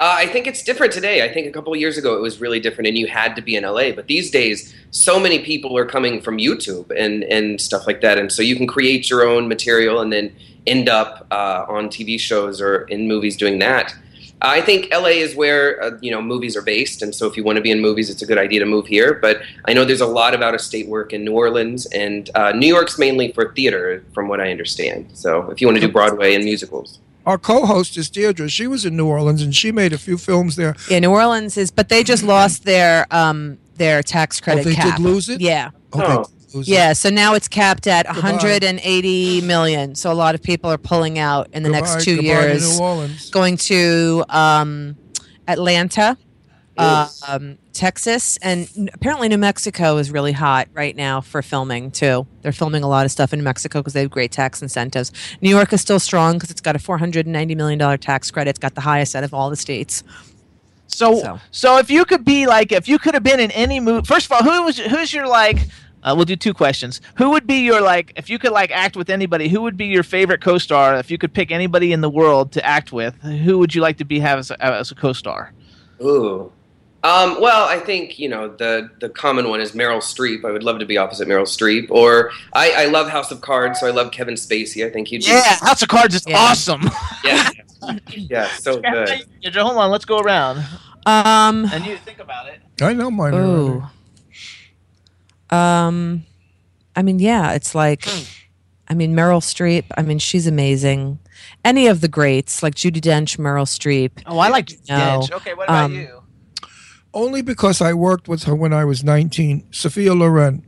I think it's different today. I think a couple of years ago it was really different and you had to be in LA. But these days, so many people are coming from YouTube and stuff like that. And so you can create your own material and then end up on TV shows or in movies doing that. I think LA is where movies are based. And so if you want to be in movies, it's a good idea to move here. But I know there's a lot of out-of-state work in New Orleans. And New York's mainly for theater, from what I understand. So if you want to do Broadway and musicals. Our co-host is Deirdre. She was in New Orleans, and she made a few films there. Yeah, New Orleans is, but they just lost their tax credit cap. They did lose it? Yeah. Oh. Yeah, so now it's capped at $180 million. So a lot of people are pulling out in the next 2 years. New Orleans. Going to Atlanta, Texas, and apparently New Mexico is really hot right now for filming too. They're filming a lot of stuff in New Mexico because they have great tax incentives. New York is still strong because it's got a $490 million tax credit. It's got the highest out of all the states. So if you could be like, if you could have been in any movie, first of all, who's your like? We'll do two questions. Who would be your like? If you could like act with anybody, who would be your favorite co-star? If you could pick anybody in the world to act with, who would you like to have as a co-star? Ooh, well, I think the common one is Meryl Streep. I would love to be opposite Meryl Streep. Or I love House of Cards, so I love Kevin Spacey. I think he'd be House of Cards is awesome. Yeah. Yeah, so good. Hold on, let's go around. And you think about it. I know mine. Ooh. I mean, yeah, it's like, I mean, Meryl Streep. I mean, she's amazing. Any of the greats, like Judi Dench, Meryl Streep. Oh, I like Judi Dench. Okay, what about you? Only because I worked with her when I was 19, Sophia Loren.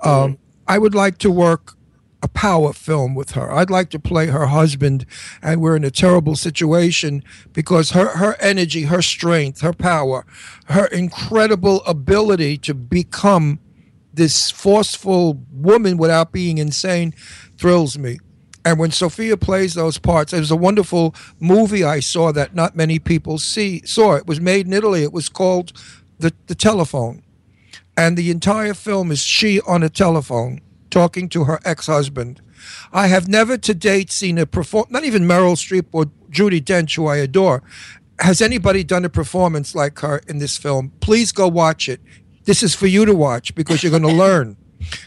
I would like to work a power film with her. I'd like to play her husband, and we're in a terrible situation because her energy, her strength, her power, her incredible ability to become this forceful woman without being insane thrills me. And when Sophia plays those parts, it was a wonderful movie I saw that not many people saw. It was made in Italy. It was called The Telephone. And the entire film is she on a telephone talking to her ex-husband. I have never to date seen a performance, not even Meryl Streep or Judi Dench, who I adore. Has anybody done a performance like her in this film? Please go watch it. This is for you to watch because you're going to learn.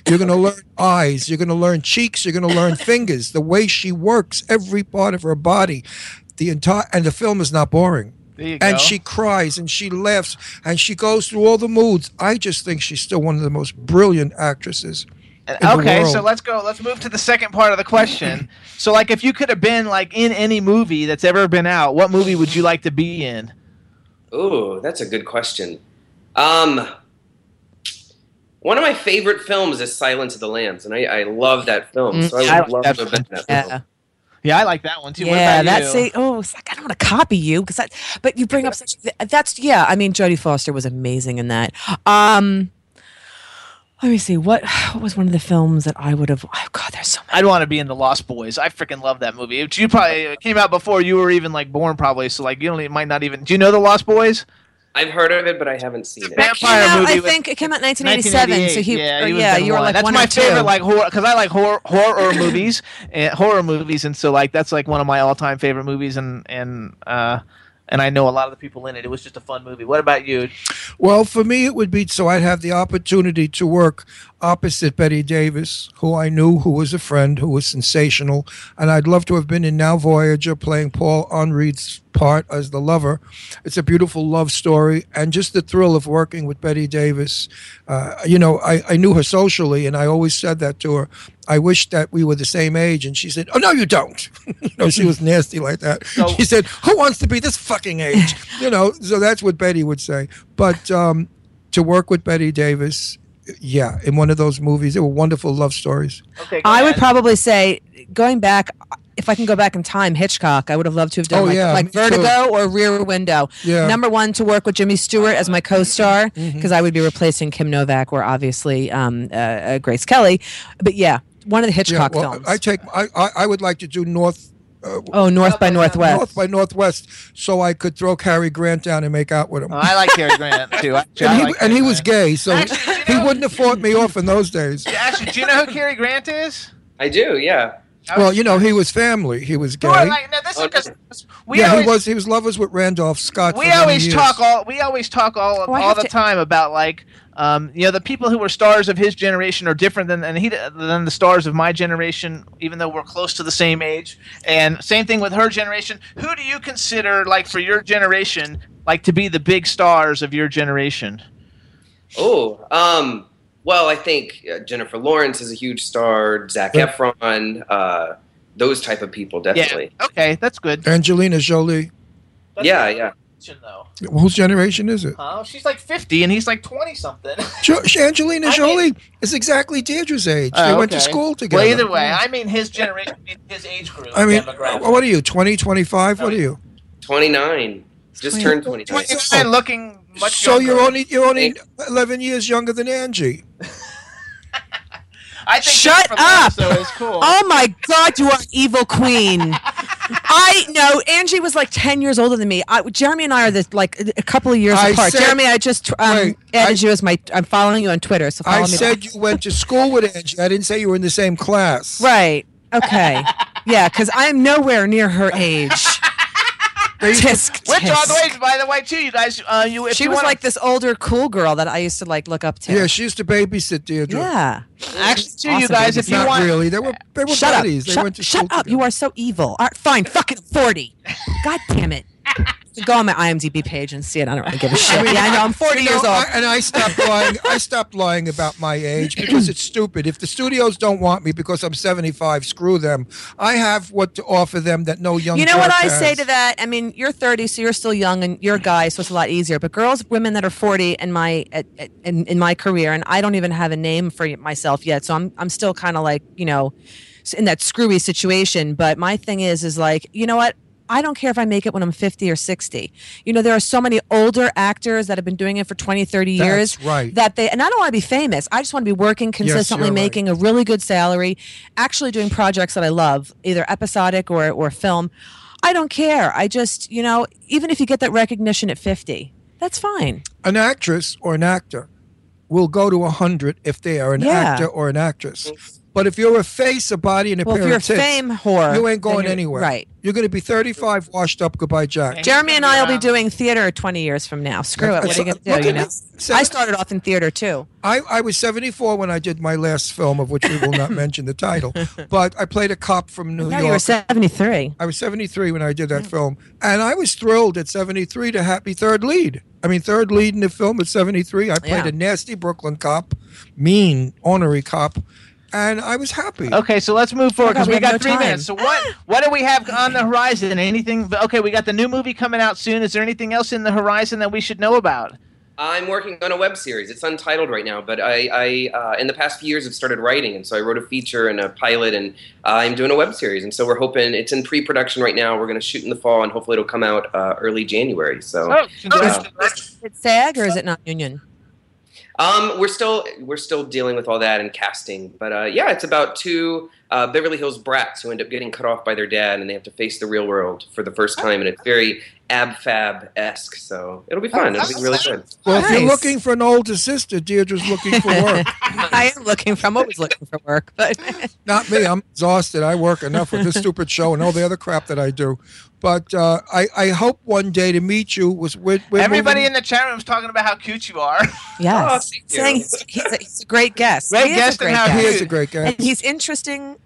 You're going to learn eyes. You're going to learn cheeks. You're going to learn fingers. The way she works, every part of her body, and the film is not boring. There you go. And she cries and she laughs and she goes through all the moods. I just think she's still one of the most brilliant actresses. Okay, so let's go. Let's move to the second part of the question. So, like, if you could have been like in any movie that's ever been out, what movie would you like to be in? Ooh, that's a good question. One of my favorite films is Silence of the Lambs, and I love that film. So I would love to be in that film. Yeah, I like that one too. Yeah, I don't want to copy you because but you bring up such. That's yeah. I mean, Jodie Foster was amazing in that. Let me see. What was one of the films that I would have... Oh, God, there's so many. I'd want to be in The Lost Boys. I freaking love that movie. It came out before you were even like born probably, so like it might not even... Do you know The Lost Boys? I've heard of it, but I haven't seen it. Vampire movie. I think it came out in 1987. So you were like that's one my favorite, like horror, because I like horror movies, and so like that's like one of my all-time favorite movies, and I know a lot of the people in it. It was just a fun movie. What about you? Well, for me, it would be so I'd have the opportunity to work opposite Bette Davis, who I knew, who was a friend, who was sensational, and I'd love to have been in Now Voyager playing Paul Henri's part as the lover. It's a beautiful love story, and just the thrill of working with Bette Davis. I knew her socially, and I always said that to her. I wish that we were the same age, and she said, "Oh no, you don't." She was nasty like that. So, she said, "Who wants to be this fucking age?" So that's what Betty would say. But to work with Bette Davis, yeah, in one of those movies, they were wonderful love stories. Okay, I would probably say going back. If I can go back in time, Hitchcock, I would have loved to have done like Vertigo or Rear Window. Yeah. Number one, to work with Jimmy Stewart as my co-star because I would be replacing Kim Novak or obviously Grace Kelly. But yeah, one of the Hitchcock films. I would like to do North by Northwest. North by Northwest, so I could throw Cary Grant down and make out with him. Oh, I like Cary Grant, too. He was gay, so actually, he wouldn't have fought me off in those days. Actually, do you know who Cary Grant is? I do, yeah. Well, he was family. He was gay. He was lovers with Randolph Scott. We always talk all the time about like the people who were stars of his generation are different than the stars of my generation, even though we're close to the same age. And same thing with her generation. Who do you consider like for your generation like to be the big stars of your generation? Well, I think Jennifer Lawrence is a huge star. Zac Efron, those type of people, definitely. Yeah. Okay, that's good. Angelina Jolie. That's whose generation is it? Oh, she's like 50 and he's like 20-something. Angelina Jolie is exactly Deirdre's age. They went to school together. Well, either way, I mean his generation, his age group. I mean, what are you, 20, 25? What are you? 29. Just turned 29. 29, looking much younger. you're only 11 years younger than Angie. I think shut up! So it's cool. Oh my God, you are an evil queen. I know Angie was like 10 years older than me. Jeremy and I are like a couple of years apart. Jeremy, I just added you as my. I'm following you on Twitter, so follow me. I said you went to school with Angie. I didn't say you were in the same class. Right. Okay. Yeah, because I am nowhere near her age. Tisk, which all the way, by the way, too, you guys. She was like this older cool girl that I used to like look up to. Yeah, she used to babysit Deirdre. Yeah, actually, too, awesome, you guys. If you want, really, they were shut buddies. Up. They went to shut up! Together. You are so evil. All right, fine, fucking 40. God damn it. Go on my IMDb page and see it. I don't really give a shit. I mean, yeah, I know. I'm 40 years old. I stopped lying. I stopped lying about my age because it's stupid. If the studios don't want me because I'm 75, screw them. I have what to offer them that no young girl has. I say to that? I mean, you're 30, so you're still young, and you're a guy, so it's a lot easier. But girls, women that are 40 in my career, and I don't even have a name for myself yet, so I'm still kind of like, in that screwy situation. But my thing is like, you know what? I don't care if I make it when I'm 50 or 60. There are so many older actors that have been doing it for 20, 30 years. That's right. And I don't want to be famous. I just want to be working consistently, making a really good salary, actually doing projects that I love, either episodic or film. I don't care. I just, even if you get that recognition at 50, that's fine. An actress or an actor will go to 100 if they are an actor or an actress. But if you're a face, a body, and a pair of tits, you ain't going anywhere. Right. You're going to be 35, washed up, goodbye, Jack. Jeremy and I will be doing theater 20 years from now. Screw it. What are you going to do, I started off in theater, too. I was 74 when I did my last film, of which we will not mention the title. But I played a cop from New York. You were 73. I was 73 when I did that film. And I was thrilled at 73 to have me third lead. I mean, third lead in the film at 73. I played a nasty Brooklyn cop, mean, ornery cop. And I was happy. Okay, so let's move forward because we got 3 minutes. So what do we have on the horizon? Anything? Okay, we got the new movie coming out soon. Is there anything else in the horizon that we should know about? I'm working on a web series. It's untitled right now, but I in the past few years have started writing, and so I wrote a feature and a pilot, and I'm doing a web series. And so we're hoping it's in pre-production right now. We're going to shoot in the fall, and hopefully it'll come out early January. So, is it SAG or is it not union? We're still dealing with all that and casting, but it's about two Beverly Hills brats who end up getting cut off by their dad, and they have to face the real world for the first time, and it's very ab-fab-esque, so it'll be fun. It'll be really good. Well, if you're looking for an older sister, Deirdre's looking for work. I'm always looking for work, but not me. I'm exhausted. I work enough with this stupid show and all the other crap that I do. But I hope one day to meet you. Everybody in the chat room is talking about how cute you are. Yes. Saying he's a great guest. He is a great guest. And he's interesting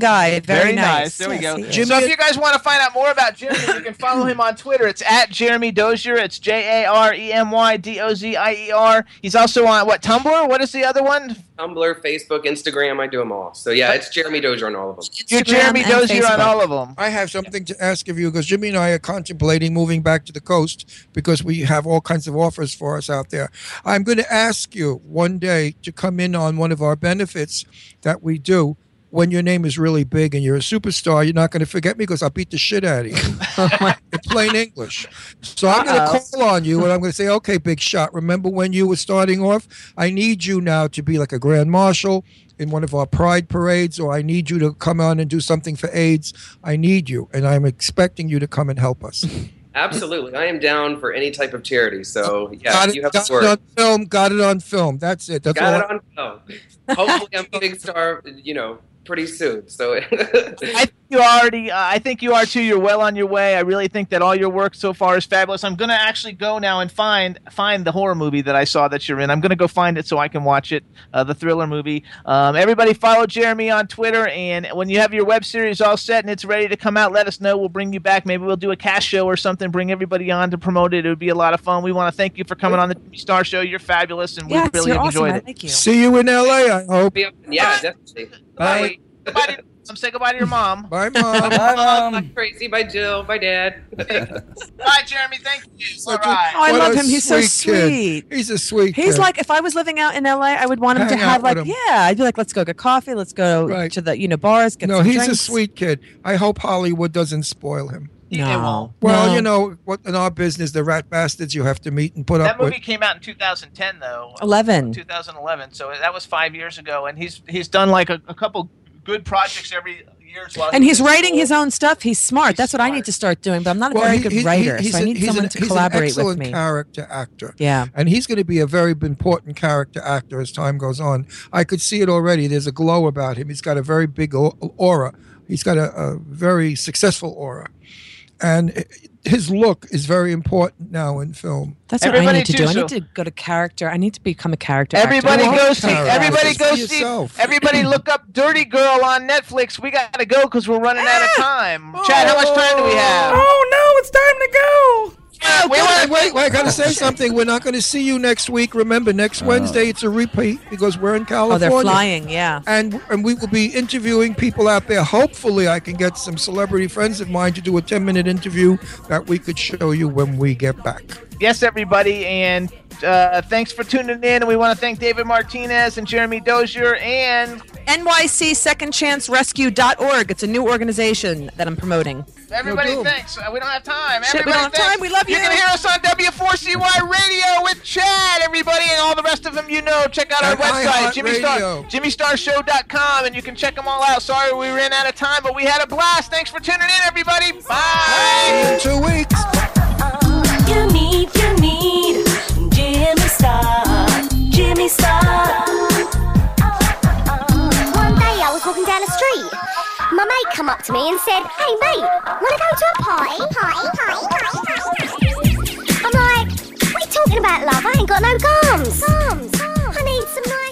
guy. Very nice. There we go. So if you guys want to find out more about Jeremy, you can follow him on Twitter. It's at Jeremy Dozier. It's JAREMY DOZIER. He's also on, Tumblr? What is the other one? Tumblr, Facebook, Instagram. I do them all. So, yeah, it's Jeremy Dozier on all of them. You're Jeremy Dozier on all of them. I have something to ask of you because Jimmy and I are contemplating moving back to the coast because we have all kinds of offers for us out there. I'm going to ask you one day to come in on one of our benefits that we do. When your name is really big and you're a superstar, you're not going to forget me because I'll beat the shit out of you in plain English. So I'm going to call on you and I'm going to say, okay, big shot, remember when you were starting off? I need you now to be like a grand marshal in one of our pride parades, or I need you to come on and do something for AIDS. I need you, and I'm expecting you to come and help us. Absolutely. I am down for any type of charity. So, you have to work. Got it on film. That's it. Got it on film. Hopefully I'm a big star, pretty soon. So I think you are too. You're well on your way. I really think that all your work so far is fabulous. I'm going to actually go now and find the horror movie that I saw that you're in. I'm going to go find it so I can watch it, the thriller movie. Everybody follow Jeremy on Twitter, and when you have your web series all set and it's ready to come out, let us know. We'll bring you back. Maybe we'll do a cast show or something, bring everybody on to promote it. It would be a lot of fun. We want to thank you for coming on the Jimmy Star Show. You're fabulous, and we really enjoyed it. Thank you. See you in L.A., I hope. Yeah, definitely. Bye. Say goodbye to your mom. Bye, Mom. Bye, Mom. Bye, Tracy. Bye, Jill. Bye, Dad. Bye, Jeremy. Thank you. All right. Oh, I love him. He's so sweet. He's a sweet kid. He's like, if I was living out in L.A., I would want him to have, like, I'd be like, let's go get coffee. Let's go to the, bars. Get some drinks. No, he's a sweet kid. I hope Hollywood doesn't spoil him. No. It won't. Well, no. You know, what in our business, the rat bastards you have to meet and put that up with. That movie came out in 2010, though. 2011. So that was 5 years ago, and he's done like a couple good projects every year. And he's writing his own stuff. He's smart. That's what I need to start doing, but I'm not a very good writer, so I need someone to collaborate with me. He's an excellent character actor. Yeah. And he's going to be a very important character actor as time goes on. I could see it already. There's a glow about him. He's got a very big aura. He's got a very successful aura. And his look is very important now in film. That's what I need to do. I need to go to character. I need to become a character actor. Everybody look up Dirty Girl on Netflix. We got to go because we're running out of time. Chad, how much time do we have? Oh, no, it's time to go. Wait, I got to say something. We're not going to see you next week. Remember, next Wednesday it's a repeat because we're in California. Oh, they're flying, yeah. And we will be interviewing people out there. Hopefully I can get some celebrity friends of mine to do a 10-minute interview that we could show you when we get back. Yes, everybody, and thanks for tuning in. And we want to thank David Martinez and Jeremy Dozier and NYCSecondChanceRescue.org. It's a new organization that I'm promoting. Everybody, thanks. We don't have time. We love you. You can hear us on W4CY Radio with Chad, everybody, and all the rest of them you know. Check out our website, JimmyStarShow.com, and you can check them all out. Sorry we ran out of time, but we had a blast. Thanks for tuning in, everybody. Bye. In 2 weeks. You need Jimmy Star. Jimmy Star. Walking down the street, my mate come up to me and said, "Hey mate, wanna go to a party?" I'm like, "What are you talking about, love? I ain't got no gums. I need some nice."